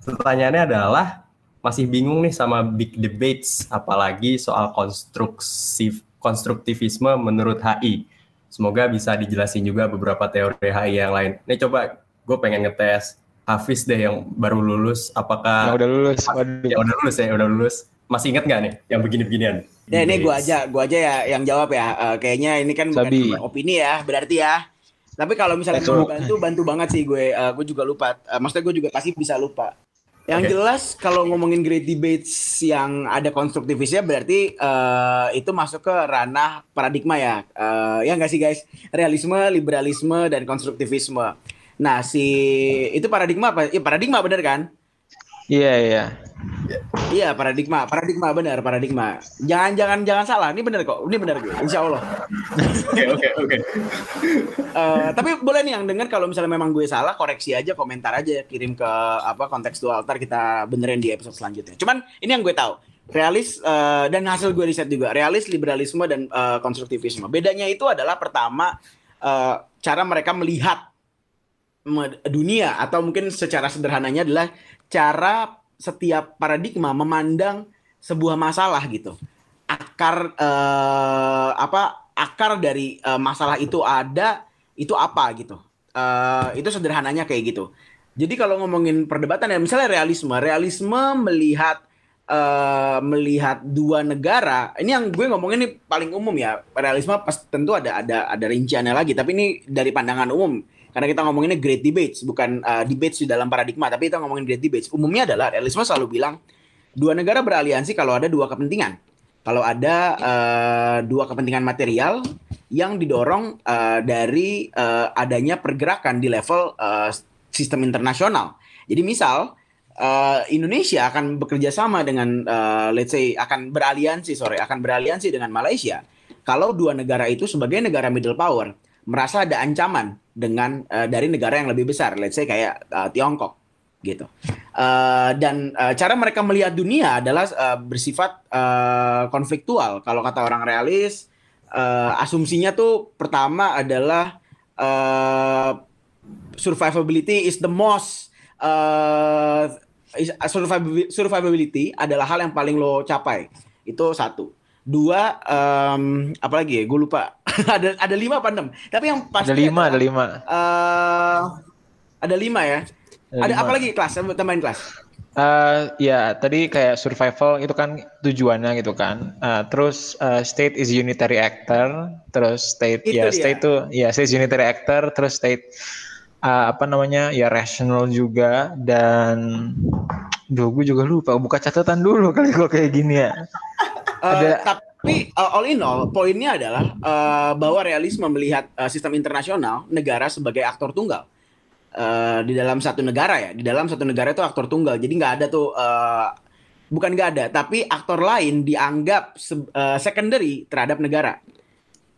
pertanyaannya adalah masih bingung nih sama big debates apalagi soal konstruktif konstruktivisme menurut H I. Semoga bisa dijelasin juga beberapa teori H I yang lain. Nih coba gue pengen ngetes Hafiz deh yang baru lulus. Apakah... Yang udah lulus. Waduh. Yang udah lulus ya, udah lulus. Masih ingat nggak nih yang begini-beginian? Ya ini gue aja, gue aja ya yang jawab ya. Uh, kayaknya ini kan Sabi. Bukan opini ya, berarti ya. Tapi kalau misalnya gue bantu, bantu banget sih gue. Uh, gue juga lupa. Uh, maksudnya gue juga pasti bisa lupa. Yang okay. Jelas kalau ngomongin great debates yang ada konstruktivisnya berarti uh, itu masuk ke ranah paradigma ya. Uh, ya nggak sih guys? Realisme, liberalisme, dan konstruktivisme. Nah si itu paradigma apa? Ya, paradigma bener kan? Iya yeah, iya. Yeah. Iya paradigma, paradigma bener paradigma. Jangan jangan jangan salah. Ini bener kok. Ini bener gue. Insya Allah. Oke oke oke. Tapi boleh nih yang dengar kalau misalnya memang gue salah koreksi aja, komentar aja, kirim ke apa kontekstual. Ntar kita benerin di episode selanjutnya. Cuman ini yang gue tahu. Realis uh, dan hasil gue riset juga. Realis, liberalisme dan uh, konstruktivisme. Bedanya itu adalah pertama uh, cara mereka melihat dunia atau mungkin secara sederhananya adalah cara setiap paradigma memandang sebuah masalah gitu. Akar eh, apa akar dari eh, masalah itu ada itu apa gitu. Eh, itu sederhananya kayak gitu. Jadi kalau ngomongin perdebatan ya misalnya realisme, realisme melihat eh, melihat dua negara. Ini yang gue ngomongin ini paling umum ya. Realisme pas tentu ada ada ada rinciannya lagi, tapi ini dari pandangan umum. Karena kita ngomonginnya great debates, bukan uh, debates di dalam paradigma, tapi kita ngomongin great debates. Umumnya adalah, realisme selalu bilang, dua negara beraliansi kalau ada dua kepentingan. Kalau ada uh, dua kepentingan material yang didorong uh, dari uh, adanya pergerakan di level uh, sistem internasional. Jadi misal, uh, Indonesia akan bekerja sama dengan, uh, let's say, akan beraliansi, sorry, akan beraliansi dengan Malaysia. Kalau dua negara itu sebagai negara middle power, merasa ada ancaman dengan uh, dari negara yang lebih besar, let's say kayak uh, Tiongkok gitu. Uh, dan uh, cara mereka melihat dunia adalah uh, bersifat uh, konfliktual. Kalau kata orang realis, uh, asumsinya tuh pertama adalah uh, survivability is the most uh, survivability adalah hal yang paling lo capai. Itu satu. Dua, um, apalagi ya? Gue lupa. ada ada lima apa enam? Tapi yang pasti ada lima, ada, ada lima. Uh, ada lima ya. Ada, ada lima. Apalagi kelas? Tambahin kelas. Uh, ya tadi kayak survival itu kan tujuannya gitu kan. Uh, terus uh, state is unitary actor. Terus state itu ya dia. state itu ya state is unitary actor. Terus state uh, apa namanya ya rational juga dan duh gue juga lupa. Buka catatan dulu kali kalau kayak gini ya. Uh, tapi uh, all in all poinnya adalah uh, bahwa realisme melihat uh, sistem internasional negara sebagai aktor tunggal uh, di dalam satu negara ya di dalam satu negara itu aktor tunggal jadi nggak ada tuh uh, bukan nggak ada tapi aktor lain dianggap se- uh, secondary terhadap negara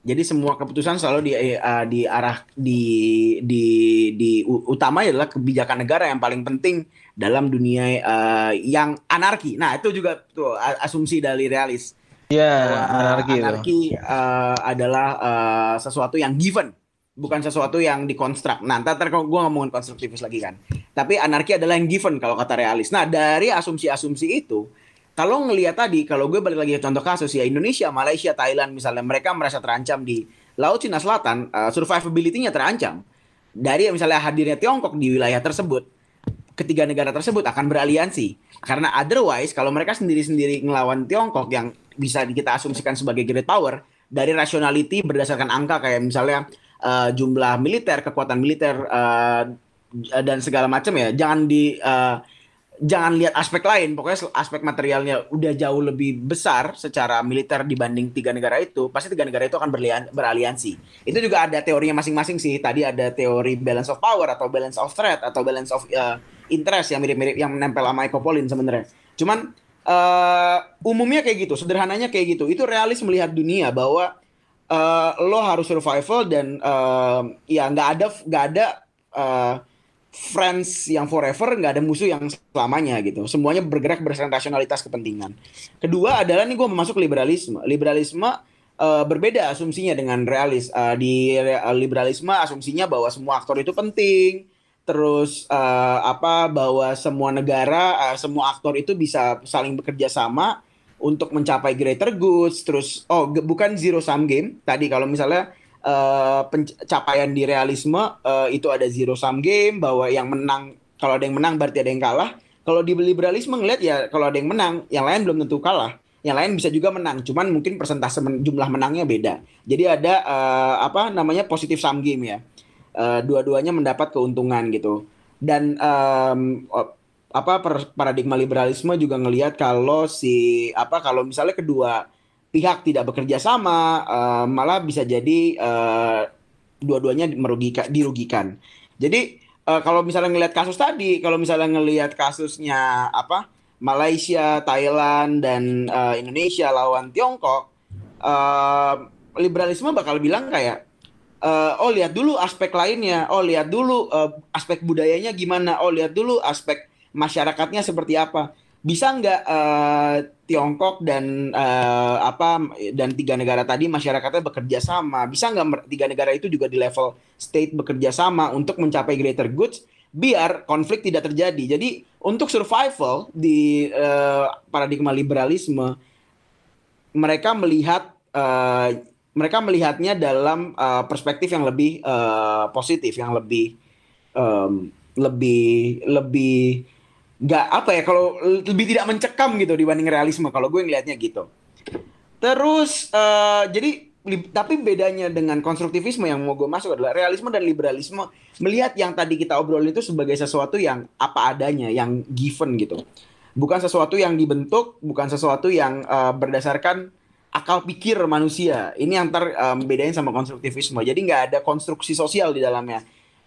jadi semua keputusan selalu di uh, di arah di di di utama adalah kebijakan negara yang paling penting dalam dunia uh, yang anarki. Nah, itu juga tuh asumsi dari realis. Iya, yeah, uh, anarki. Anarki uh, adalah uh, sesuatu yang given, bukan sesuatu yang dikonstruk. Nah, entar gue ngomongin konstruktivis lagi kan. Tapi anarki adalah yang given kalau kata realis. Nah, dari asumsi-asumsi itu, kalau ngelihat tadi, kalau gue balik lagi ke contoh kasus ya Indonesia, Malaysia, Thailand misalnya, mereka merasa terancam di Laut Cina Selatan, uh, survivability-nya terancam. Dari misalnya hadirnya Tiongkok di wilayah tersebut, ketiga negara tersebut akan beraliansi. Karena otherwise, kalau mereka sendiri-sendiri ngelawan Tiongkok yang bisa kita asumsikan sebagai great power, dari rationality berdasarkan angka kayak misalnya uh, jumlah militer, kekuatan militer, uh, dan segala macam ya, jangan di... Uh, jangan lihat aspek lain, pokoknya aspek materialnya udah jauh lebih besar secara militer dibanding tiga negara itu, pasti tiga negara itu akan beraliansi. Itu juga ada teorinya masing-masing sih. Tadi ada teori balance of power atau balance of threat atau balance of uh, interest yang mirip-mirip yang menempel sama Ekopolin sebenarnya. Cuman uh, umumnya kayak gitu, sederhananya kayak gitu. Itu realis melihat dunia bahwa uh, lo harus survival dan uh, ya nggak ada nggak ada uh, friends yang forever, nggak ada musuh yang selamanya gitu. Semuanya bergerak berdasarkan rasionalitas kepentingan. Kedua adalah nih gue masuk liberalisme. Liberalisme uh, berbeda asumsinya dengan realis. Uh, di uh, liberalisme asumsinya bahwa semua aktor itu penting. Terus uh, apa bahwa semua negara, uh, semua aktor itu bisa saling bekerja sama untuk mencapai greater goods. Terus oh ge- bukan zero sum game. Tadi kalau misalnya Uh, pencapaian di realisme uh, itu ada zero sum game, bahwa yang menang, kalau ada yang menang berarti ada yang kalah. Kalau di liberalisme ngelihat ya kalau ada yang menang, yang lain belum tentu kalah, yang lain bisa juga menang, cuman mungkin persentase men- jumlah menangnya beda. Jadi ada uh, apa namanya positive sum game ya, uh, dua-duanya mendapat keuntungan gitu. Dan um, apa paradigma liberalisme juga ngelihat kalau si apa kalau misalnya kedua pihak tidak bekerja sama, uh, malah bisa jadi uh, dua-duanya merugikan, dirugikan. Jadi uh, kalau misalnya ngelihat kasus tadi, kalau misalnya ngelihat kasusnya apa Malaysia, Thailand dan uh, Indonesia lawan Tiongkok, uh, liberalisme bakal bilang kayak, uh, oh lihat dulu aspek lainnya, oh lihat dulu uh, aspek budayanya gimana, oh lihat dulu aspek masyarakatnya seperti apa. Bisa nggak uh, Tiongkok dan uh, apa dan tiga negara tadi masyarakatnya bekerja sama? Bisa nggak tiga negara itu juga di level state bekerja sama untuk mencapai greater goods biar konflik tidak terjadi? Jadi untuk survival di uh, paradigma liberalisme, mereka melihat uh, mereka melihatnya dalam uh, perspektif yang lebih uh, positif, yang lebih um, lebih lebih nggak apa ya kalau lebih tidak mencekam gitu dibanding realisme, kalau gue ngelihatnya gitu. Terus uh, jadi li, tapi bedanya dengan konstruktivisme yang mau gue masuk adalah realisme dan liberalisme melihat yang tadi kita obrolin itu sebagai sesuatu yang apa adanya, yang given gitu, bukan sesuatu yang dibentuk, bukan sesuatu yang uh, berdasarkan akal pikir manusia. Ini yang ter um, bedain sama konstruktivisme. Jadi nggak ada konstruksi sosial di dalamnya.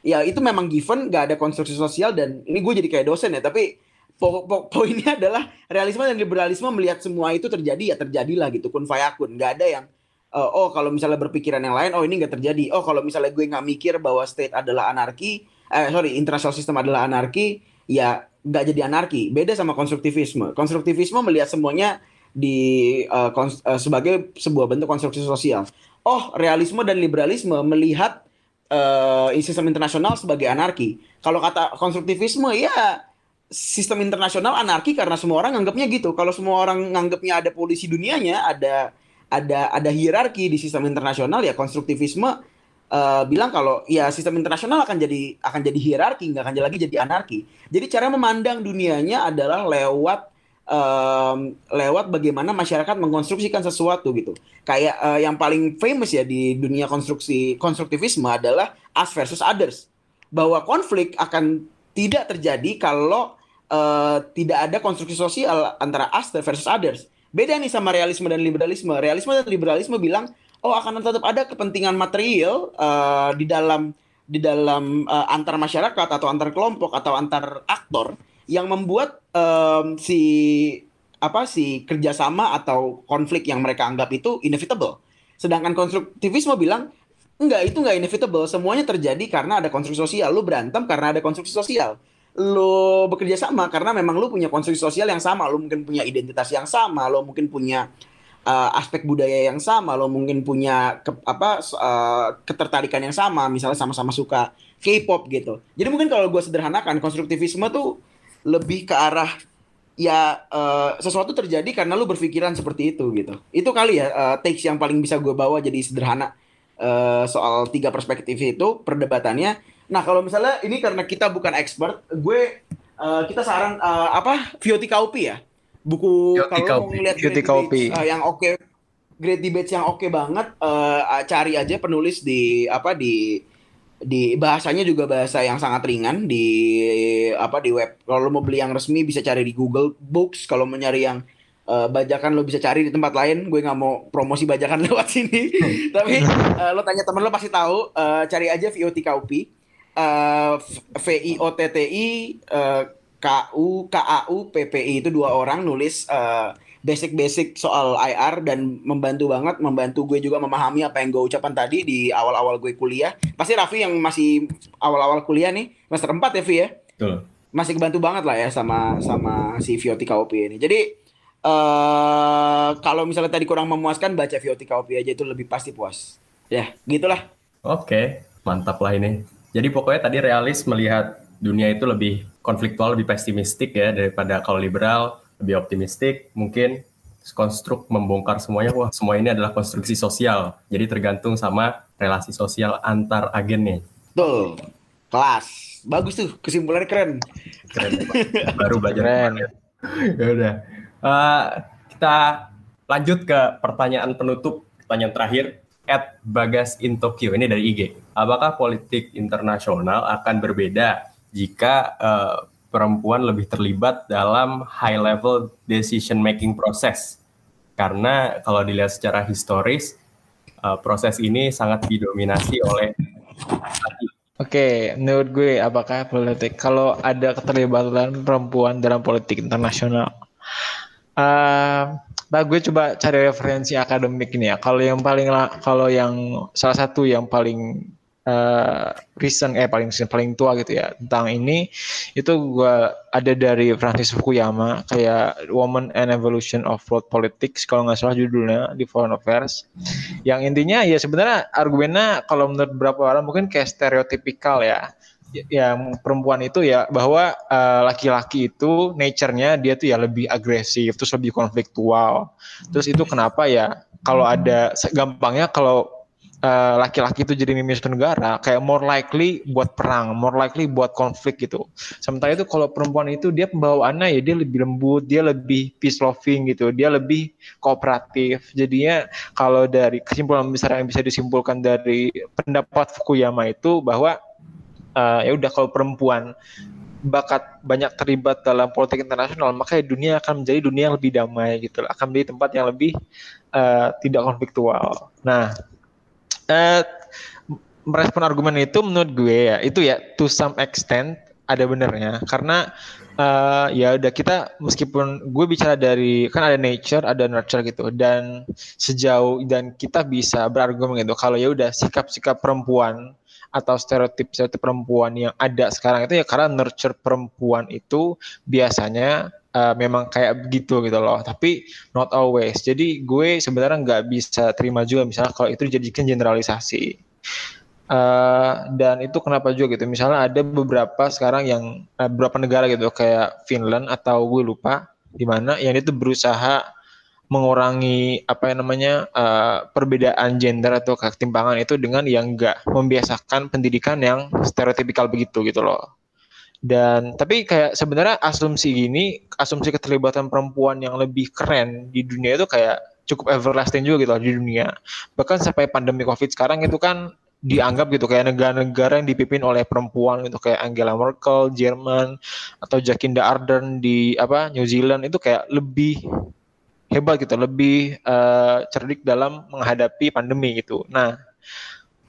Ya itu memang given, gak ada konstruksi sosial. Dan ini gue jadi kayak dosen ya, tapi po- po- poinnya adalah realisme dan liberalisme melihat semua itu terjadi, ya terjadilah gitu, kun fayakun. Gak ada yang uh, oh kalau misalnya berpikiran yang lain, oh ini gak terjadi. Oh kalau misalnya gue gak mikir bahwa state adalah anarki, eh sorry, international system adalah anarki, ya gak jadi anarki. Beda sama konstruktivisme. Konstruktivisme melihat semuanya di uh, kons- uh, sebagai sebuah bentuk konstruksi sosial. Oh realisme dan liberalisme melihat Uh, sistem internasional sebagai anarki. Kalau kata konstruktivisme, ya sistem internasional anarki karena semua orang nganggapnya gitu. Kalau semua orang nganggapnya ada polisi dunianya, ada ada ada hierarki di sistem internasional, ya konstruktivisme uh, bilang kalau ya sistem internasional akan jadi akan jadi hierarki, nggak akan lagi jadi anarki. Jadi cara memandang dunianya adalah lewat Um, lewat bagaimana masyarakat mengkonstruksikan sesuatu gitu. Kayak uh, yang paling famous ya di dunia konstruksi konstruktivisme adalah us versus others. Bahwa konflik akan tidak terjadi kalau uh, tidak ada konstruksi sosial antara us versus others. Beda nih sama realisme dan liberalisme. Realisme dan liberalisme bilang, oh akan tetap ada kepentingan material uh, di dalam di dalam uh, antar masyarakat atau antar kelompok atau antar aktor yang membuat um, si apa si kerjasama atau konflik yang mereka anggap itu inevitable. Sedangkan konstruktivisme bilang enggak, itu enggak inevitable, semuanya terjadi karena ada konstruksi sosial. Lu berantem karena ada konstruksi sosial, lu bekerja sama karena memang lu punya konstruksi sosial yang sama, lu mungkin punya identitas yang sama, lu mungkin punya uh, aspek budaya yang sama, lu mungkin punya ke, apa uh, ketertarikan yang sama, misalnya sama-sama suka K-pop gitu. Jadi mungkin kalau gue sederhanakan, konstruktivisme tuh lebih ke arah ya uh, sesuatu terjadi karena lu berpikiran seperti itu gitu. Itu kali ya uh, takes yang paling bisa gue bawa jadi sederhana uh, soal tiga perspektif itu perdebatannya. Nah kalau misalnya ini karena kita bukan expert, gue uh, kita saran uh, apa Vioti Kaupi ya, buku kalau mau ngeliat Vioti Kaupi uh, yang oke okay, Great Debates yang oke okay banget, uh, cari aja penulis di apa di di bahasanya juga bahasa yang sangat ringan di apa di web. Kalau lo mau beli yang resmi bisa cari di Google Books, kalau mau nyari yang uh, bajakan lo bisa cari di tempat lain. Gue nggak mau promosi bajakan lewat sini, tapi uh, lo tanya temen lo pasti tahu. Uh, cari aja VOTKUPI, uh, V I O T T I uh, K U K A U P P I itu dua orang nulis uh, basic-basic soal I R dan membantu banget, membantu gue juga memahami apa yang gue ucapkan tadi di awal-awal gue kuliah. Pasti Raffi yang masih awal-awal kuliah nih, semester empat ya, Vi ya? Betul. Masih kebantu banget lah ya sama sama si VOTKUP ini. Jadi uh, kalau misalnya tadi kurang memuaskan, baca VOTKUP aja, itu lebih pasti puas. Ya, gitulah. Oke, mantap lah ini. Jadi pokoknya tadi realis melihat dunia itu lebih konfliktual, lebih pesimistik ya, daripada kalau liberal lebih optimistik. Mungkin konstruk membongkar semuanya, wah semua ini adalah konstruksi sosial, jadi tergantung sama relasi sosial antar agen nih. Betul, kelas, bagus tuh, kesimpulannya keren. Keren, ya, baru belajar. Keren. Ya udah, uh, kita lanjut ke pertanyaan penutup, pertanyaan terakhir. At Bagas in Tokyo, ini dari I G. Apakah politik internasional akan berbeda jika uh, perempuan lebih terlibat dalam high level decision making proses? Karena kalau dilihat secara historis, uh, proses ini sangat didominasi oleh. Oke, menurut gue apakah politik kalau ada keterlibatan perempuan dalam politik internasional? Uh, nah gue coba cari referensi akademik nih ya. Kalau yang paling kalau yang salah satu yang paling Uh, recent eh paling paling tua gitu ya tentang ini itu gua ada dari Francis Fukuyama, kayak Women and Evolution of World Politics kalau nggak salah judulnya di Foreign Affairs, yang intinya ya sebenarnya argumennya kalau menurut beberapa orang mungkin kayak stereotipikal ya, yang perempuan itu ya bahwa uh, laki-laki itu nature-nya dia tuh ya lebih agresif, terus lebih konfliktual, terus itu kenapa ya kalau ada gampangnya kalau Uh, laki-laki itu jadi mimpin negara kayak more likely buat perang, more likely buat konflik gitu. Sementara itu kalau perempuan itu dia pembawaannya ya dia lebih lembut, dia lebih peace loving gitu, dia lebih kooperatif. Jadinya kalau dari kesimpulan besar yang bisa disimpulkan dari pendapat Fukuyama itu bahwa uh, ya udah kalau perempuan bakat banyak terlibat dalam politik internasional, maka dunia akan menjadi dunia yang lebih damai gitu, akan menjadi tempat yang lebih uh, tidak konfliktual. Nah, Uh, merespon argumen itu menurut gue ya itu ya to some extent ada benernya, karena uh, ya udah kita meskipun gue bicara dari kan ada nature ada nurture gitu, dan sejauh dan kita bisa berargumen gitu kalau ya udah sikap-sikap perempuan atau stereotip-stereotip perempuan yang ada sekarang itu ya karena nurture perempuan itu biasanya Uh, memang kayak begitu gitu loh, tapi not always. Jadi gue sebenarnya nggak bisa terima juga misalnya kalau itu dijadikan generalisasi. Uh, dan itu kenapa juga gitu? Misalnya ada beberapa sekarang yang uh, beberapa negara gitu kayak Finland atau gue lupa di mana yang itu berusaha mengurangi apa yang namanya uh, perbedaan gender atau ketimpangan itu dengan yang nggak membiasakan pendidikan yang stereotipikal begitu gitu loh. Dan tapi kayak sebenarnya asumsi gini, asumsi keterlibatan perempuan yang lebih keren di dunia itu kayak cukup everlasting juga gitu loh di dunia. Bahkan sampai pandemi Covid sekarang itu kan dianggap gitu kayak negara-negara yang dipimpin oleh perempuan gitu kayak Angela Merkel, Jerman atau Jacinda Ardern di apa New Zealand itu kayak lebih hebat gitu, lebih uh, cerdik dalam menghadapi pandemi gitu. Nah,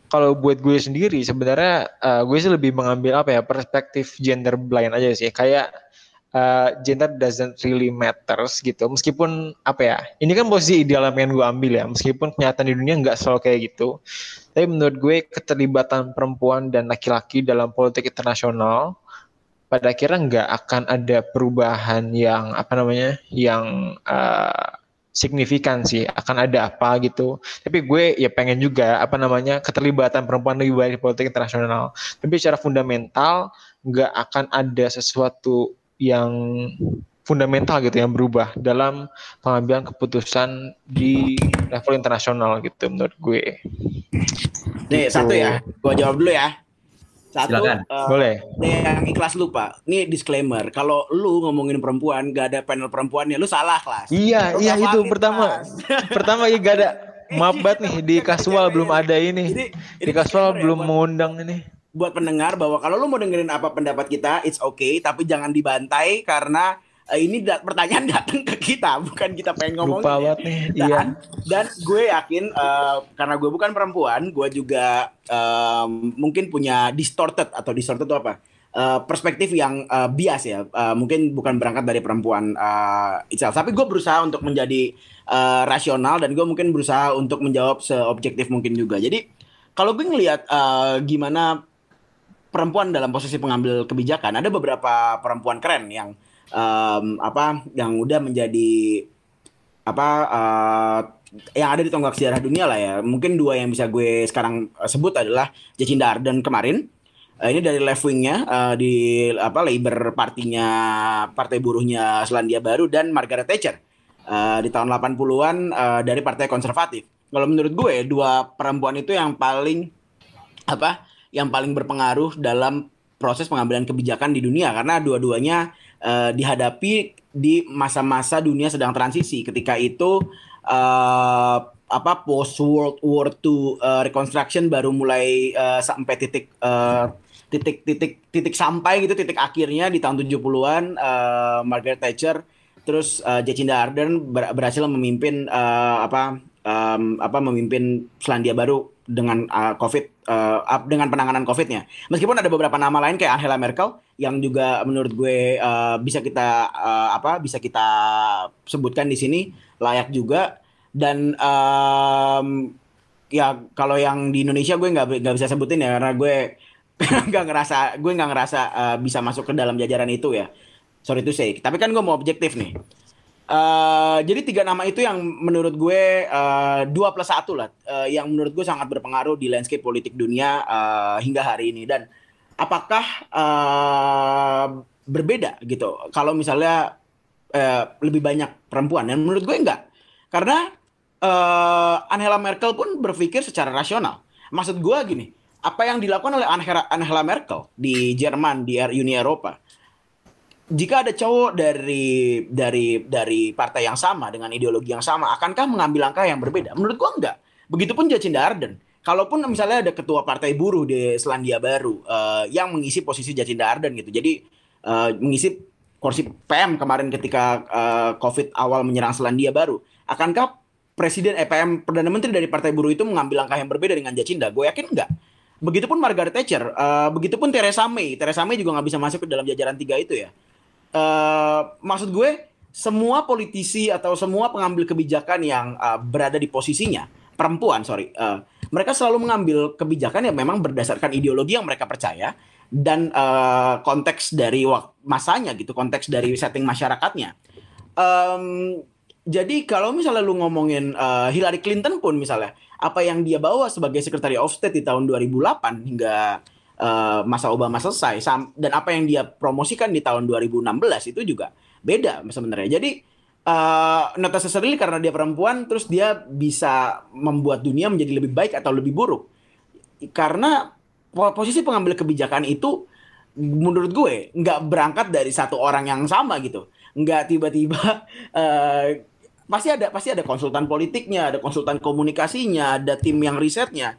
kalau buat gue sendiri sebenarnya uh, gue sih lebih mengambil apa ya perspektif gender blind aja sih, kayak uh, gender doesn't really matters gitu, meskipun apa ya ini kan posisi ideal yang pengen gue ambil ya, meskipun kenyataan di dunia nggak selalu kayak gitu, tapi menurut gue keterlibatan perempuan dan laki-laki dalam politik internasional pada akhirnya nggak akan ada perubahan yang apa namanya yang uh, signifikan sih, akan ada apa gitu. Tapi gue ya pengen juga apa namanya keterlibatan perempuan lebih banyak di politik internasional. Tapi secara fundamental nggak akan ada sesuatu yang fundamental gitu yang berubah dalam pengambilan keputusan di level internasional gitu menurut gue. Nih gitu. Satu ya, gue jawab dulu ya. Satu, uh, boleh. Yang Ikhlas lupa. Ini disclaimer. Kalau lu ngomongin perempuan, gak ada panel perempuannya, lu salah Kelas. Iya, lu iya itu pertama. Pertama ya gak ada. Maaf banget nih di kasual belum ada ini. Ini, ini di kasual belum ya, mengundang ini. buat pendengar bahwa kalau lu mau dengerin apa pendapat kita, it's okay, tapi jangan dibantai karena uh, ini da- pertanyaan datang ke kita, bukan kita pengen ngomongin. Lupa banget nih. Dan, iya. dan gue yakin uh, karena gue bukan perempuan, gue juga uh, mungkin punya distorted atau distorted itu apa? Uh, perspektif yang uh, bias ya, uh, mungkin bukan berangkat dari perempuan uh, itself. Tapi gue berusaha untuk menjadi uh, rasional dan gue mungkin berusaha untuk menjawab seobjektif mungkin juga. Jadi kalau gue ngelihat uh, gimana perempuan dalam posisi pengambil kebijakan, ada beberapa perempuan keren yang um, apa yang udah menjadi apa uh, yang ada di tonggak sejarah dunia lah ya. Mungkin dua yang bisa gue sekarang sebut adalah Jacinda Ardern kemarin. Uh, ini dari left wing-nya uh, di apa Labour Party-nya, partai buruhnya Selandia Baru, dan Margaret Thatcher uh, di tahun delapan puluhan uh, dari partai konservatif. Kalau menurut gue dua perempuan itu yang paling apa yang paling berpengaruh dalam proses pengambilan kebijakan di dunia karena dua-duanya uh, dihadapi di masa-masa dunia sedang transisi ketika itu uh, apa post World War Two uh, reconstruction baru mulai uh, sampai titik uh, titik titik titik sampai gitu titik akhirnya di tahun tujuh puluhan uh, Margaret Thatcher terus uh, Jacinda Ardern ber- berhasil memimpin uh, apa um, apa memimpin Selandia Baru dengan uh, COVID uh, dengan penanganan COVID-nya. Meskipun ada beberapa nama lain kayak Angela Merkel yang juga menurut gue uh, bisa kita uh, apa bisa kita sebutkan di sini layak juga. Dan um, ya kalau yang di Indonesia gue nggak nggak bisa sebutin ya karena gue nggak ngerasa gue nggak ngerasa uh, bisa masuk ke dalam jajaran itu ya, sorry to say. Tapi kan gue mau objektif nih. Uh, jadi tiga nama itu yang menurut gue dua plus satu lah, uh, yang menurut gue sangat berpengaruh di landscape politik dunia uh, hingga hari ini. Dan apakah uh, berbeda gitu? Kalau misalnya uh, lebih banyak perempuan, dan menurut gue enggak. Karena uh, Angela Merkel pun berpikir secara rasional. Maksud gue gini, apa yang dilakukan oleh Angela Merkel di Jerman, di Uni Eropa, jika ada cowok dari dari dari partai yang sama dengan ideologi yang sama, akankah mengambil langkah yang berbeda? Menurut gue enggak. Begitupun Jacinda Ardern. Kalaupun misalnya ada ketua partai buruh di Selandia Baru uh, yang mengisi posisi Jacinda Ardern gitu, jadi uh, mengisi kursi P M kemarin ketika uh, COVID awal menyerang Selandia Baru. Akankah Presiden E P M Perdana Menteri dari Partai Buruh itu mengambil langkah yang berbeda dengan Jacinda? Gue yakin enggak. Begitupun Margaret Thatcher, uh, begitupun Theresa May. Theresa May juga nggak bisa masuk ke dalam jajaran tiga itu ya. Uh, maksud gue, semua politisi atau semua pengambil kebijakan yang uh, berada di posisinya, perempuan, sorry. Uh, mereka selalu mengambil kebijakan yang memang berdasarkan ideologi yang mereka percaya. Dan uh, konteks dari masanya gitu, konteks dari setting masyarakatnya. Um, Jadi kalau misalnya lu ngomongin uh, Hillary Clinton pun misalnya, apa yang dia bawa sebagai Secretary of State di tahun dua ribu delapan hingga uh, masa Obama selesai, sam- dan apa yang dia promosikan di tahun dua ribu enam belas itu juga beda sebenarnya. Jadi uh, not necessarily karena dia perempuan, terus dia bisa membuat dunia menjadi lebih baik atau lebih buruk. Karena posisi pengambil kebijakan itu menurut gue nggak berangkat dari satu orang yang sama gitu. Nggak tiba-tiba... Uh, Pasti ada pasti ada konsultan politiknya, ada konsultan komunikasinya, ada tim yang risetnya.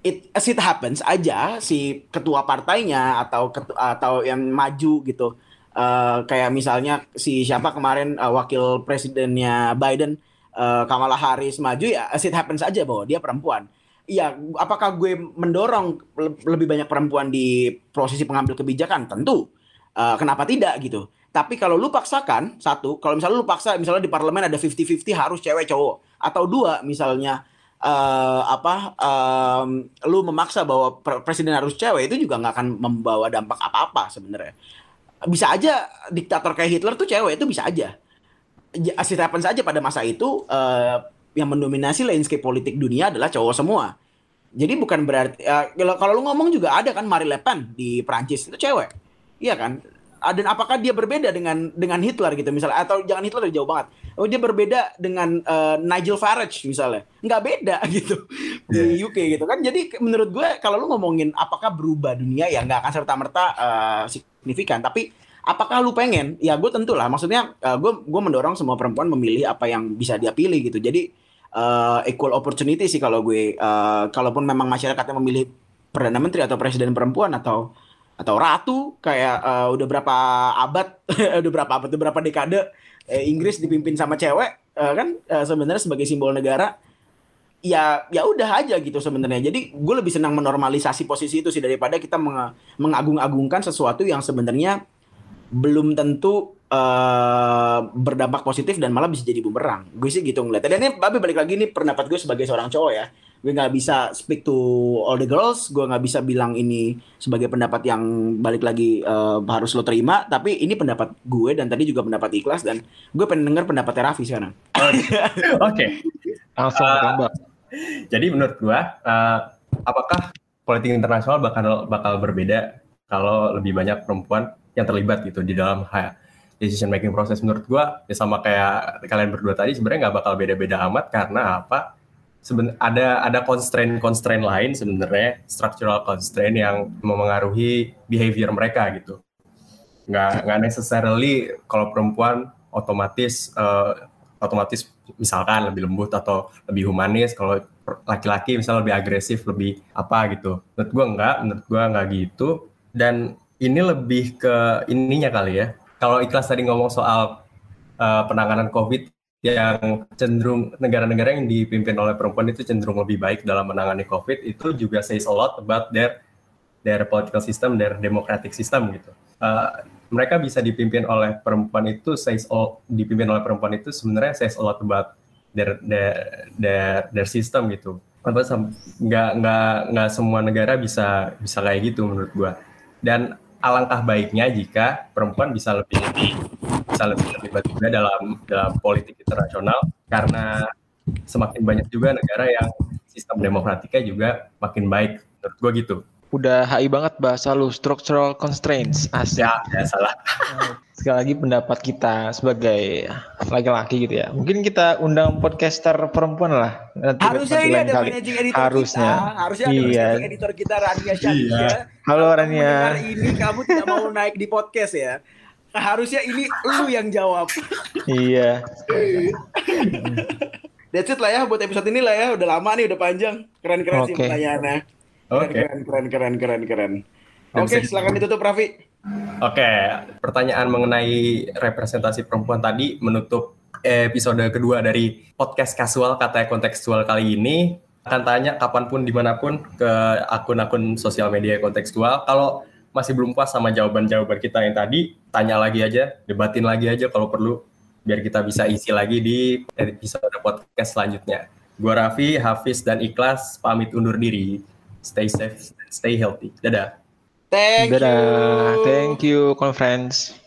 It as it happens aja si ketua partainya atau ketua, atau yang maju gitu. Uh, kayak misalnya si siapa kemarin uh, wakil presidennya Biden, uh, Kamala Harris maju ya as it happens aja bahwa dia perempuan. Ya, apakah gue mendorong lebih banyak perempuan di posisi pengambil kebijakan? Tentu. Uh, kenapa tidak gitu? Tapi kalau lu paksakan, satu, kalau misalnya lu paksa, misalnya di parlemen ada lima puluh lima puluh harus cewek cowok. Atau dua, misalnya, uh, apa, um, lu memaksa bahwa pre- presiden harus cewek, itu juga nggak akan membawa dampak apa-apa sebenarnya. Bisa aja diktator kayak Hitler tuh cewek, itu bisa aja. Asitapan saja pada masa itu, uh, yang mendominasi landscape politik dunia adalah cowok semua. Jadi bukan berarti, uh, kalau lu ngomong juga ada kan Marie Le Pen di Perancis, itu cewek. Iya kan? Dan apakah dia berbeda dengan dengan Hitler gitu misalnya, atau jangan Hitler jauh banget, oh dia berbeda dengan uh, Nigel Farage misalnya, nggak beda gitu di U K gitu kan. Jadi menurut gue kalau lu ngomongin apakah berubah dunia ya nggak akan serta merta uh, signifikan, tapi apakah lu pengen ya gue tentulah, maksudnya uh, gue gue mendorong semua perempuan memilih apa yang bisa dia pilih gitu. Jadi uh, equal opportunity sih kalau gue, uh, kalaupun memang masyarakatnya memilih perdana menteri atau presiden perempuan atau atau ratu kayak uh, udah berapa abad udah berapa abad udah berapa dekade eh, Inggris dipimpin sama cewek uh, kan uh, sebenarnya sebagai simbol negara ya ya udah aja gitu sebenarnya. Jadi gue lebih senang menormalisasi posisi itu sih daripada kita meng- mengagung-agungkan sesuatu yang sebenarnya belum tentu uh, berdampak positif dan malah bisa jadi bumerang. Gue sih gitu ngeliat. Dan ini tapi balik lagi nih pendapat gue sebagai seorang cowok ya. Gue nggak bisa speak to all the girls, gue nggak bisa bilang ini sebagai pendapat yang balik lagi uh, harus lo terima, tapi ini pendapat gue dan tadi juga pendapat Ikhlas dan gue pengen denger pendapatnya Raffi sekarang. Oke, langsung tambah. Jadi menurut gue, uh, apakah politik internasional bakal bakal berbeda kalau lebih banyak perempuan yang terlibat gitu di dalam hal decision making proses? Menurut gue, ya sama kayak kalian berdua tadi, sebenarnya nggak bakal beda-beda amat karena apa? Seben, ada ada constraint-constraint lain sebenarnya, structural constraint yang memengaruhi behavior mereka gitu. Nggak nggak necessarily kalau perempuan otomatis uh, otomatis misalkan lebih lembut atau lebih humanis, kalau laki-laki misalnya lebih agresif, lebih apa gitu. Menurut gua nggak, menurut gua nggak gitu. Dan ini lebih ke ininya kali ya. Kalau Ikhlas tadi ngomong soal uh, penanganan COVID yang cenderung negara-negara yang dipimpin oleh perempuan itu cenderung lebih baik dalam menangani COVID, itu juga says a lot about their their political system, their democratic system gitu. Uh, mereka bisa dipimpin oleh perempuan itu says all, dipimpin oleh perempuan itu sebenarnya says a lot about their their their, their system gitu. Apa nggak nggak nggak semua negara bisa bisa kayak gitu menurut gua. Dan alangkah baiknya jika perempuan bisa lebih bisa lebih terlibat juga dalam dalam politik internasional, karena semakin banyak juga negara yang sistem demokratiknya juga makin baik menurut gue gitu. Udah H I banget bahasa lu, structural constraints. Asli. Ya, ya salah. Sekali lagi pendapat kita sebagai laki-laki gitu ya. Mungkin kita undang podcaster perempuan lah. Nanti harusnya ini ada kali. Managing editor harusnya. Kita. Harusnya ada iya. Managing editor kita, Rania Syadia. Iya. Halo Rania. Hari ini kamu tidak mau naik di podcast ya. Harusnya ini lu yang jawab. Iya. That's it lah ya buat episode ini lah ya. Udah lama nih, udah panjang. Keren-keren okay. Sih pertanyaannya. Okay. Keren-keren-keren-keren. Oke, okay, silakan ditutup Raffi. Oke, okay. Pertanyaan mengenai representasi perempuan tadi menutup episode kedua dari podcast kasual katanya kontekstual kali ini. Akan tanya kapanpun, dimanapun ke akun-akun sosial media kontekstual. Kalau masih belum puas sama jawaban-jawaban kita yang tadi, tanya lagi aja, debatin lagi aja kalau perlu, biar kita bisa isi lagi di episode podcast selanjutnya. Gua Raffi, Hafiz, dan Ikhlas pamit undur diri. Stay safe, stay healthy. Dadah. Thank Dadah. you. Thank you, conference.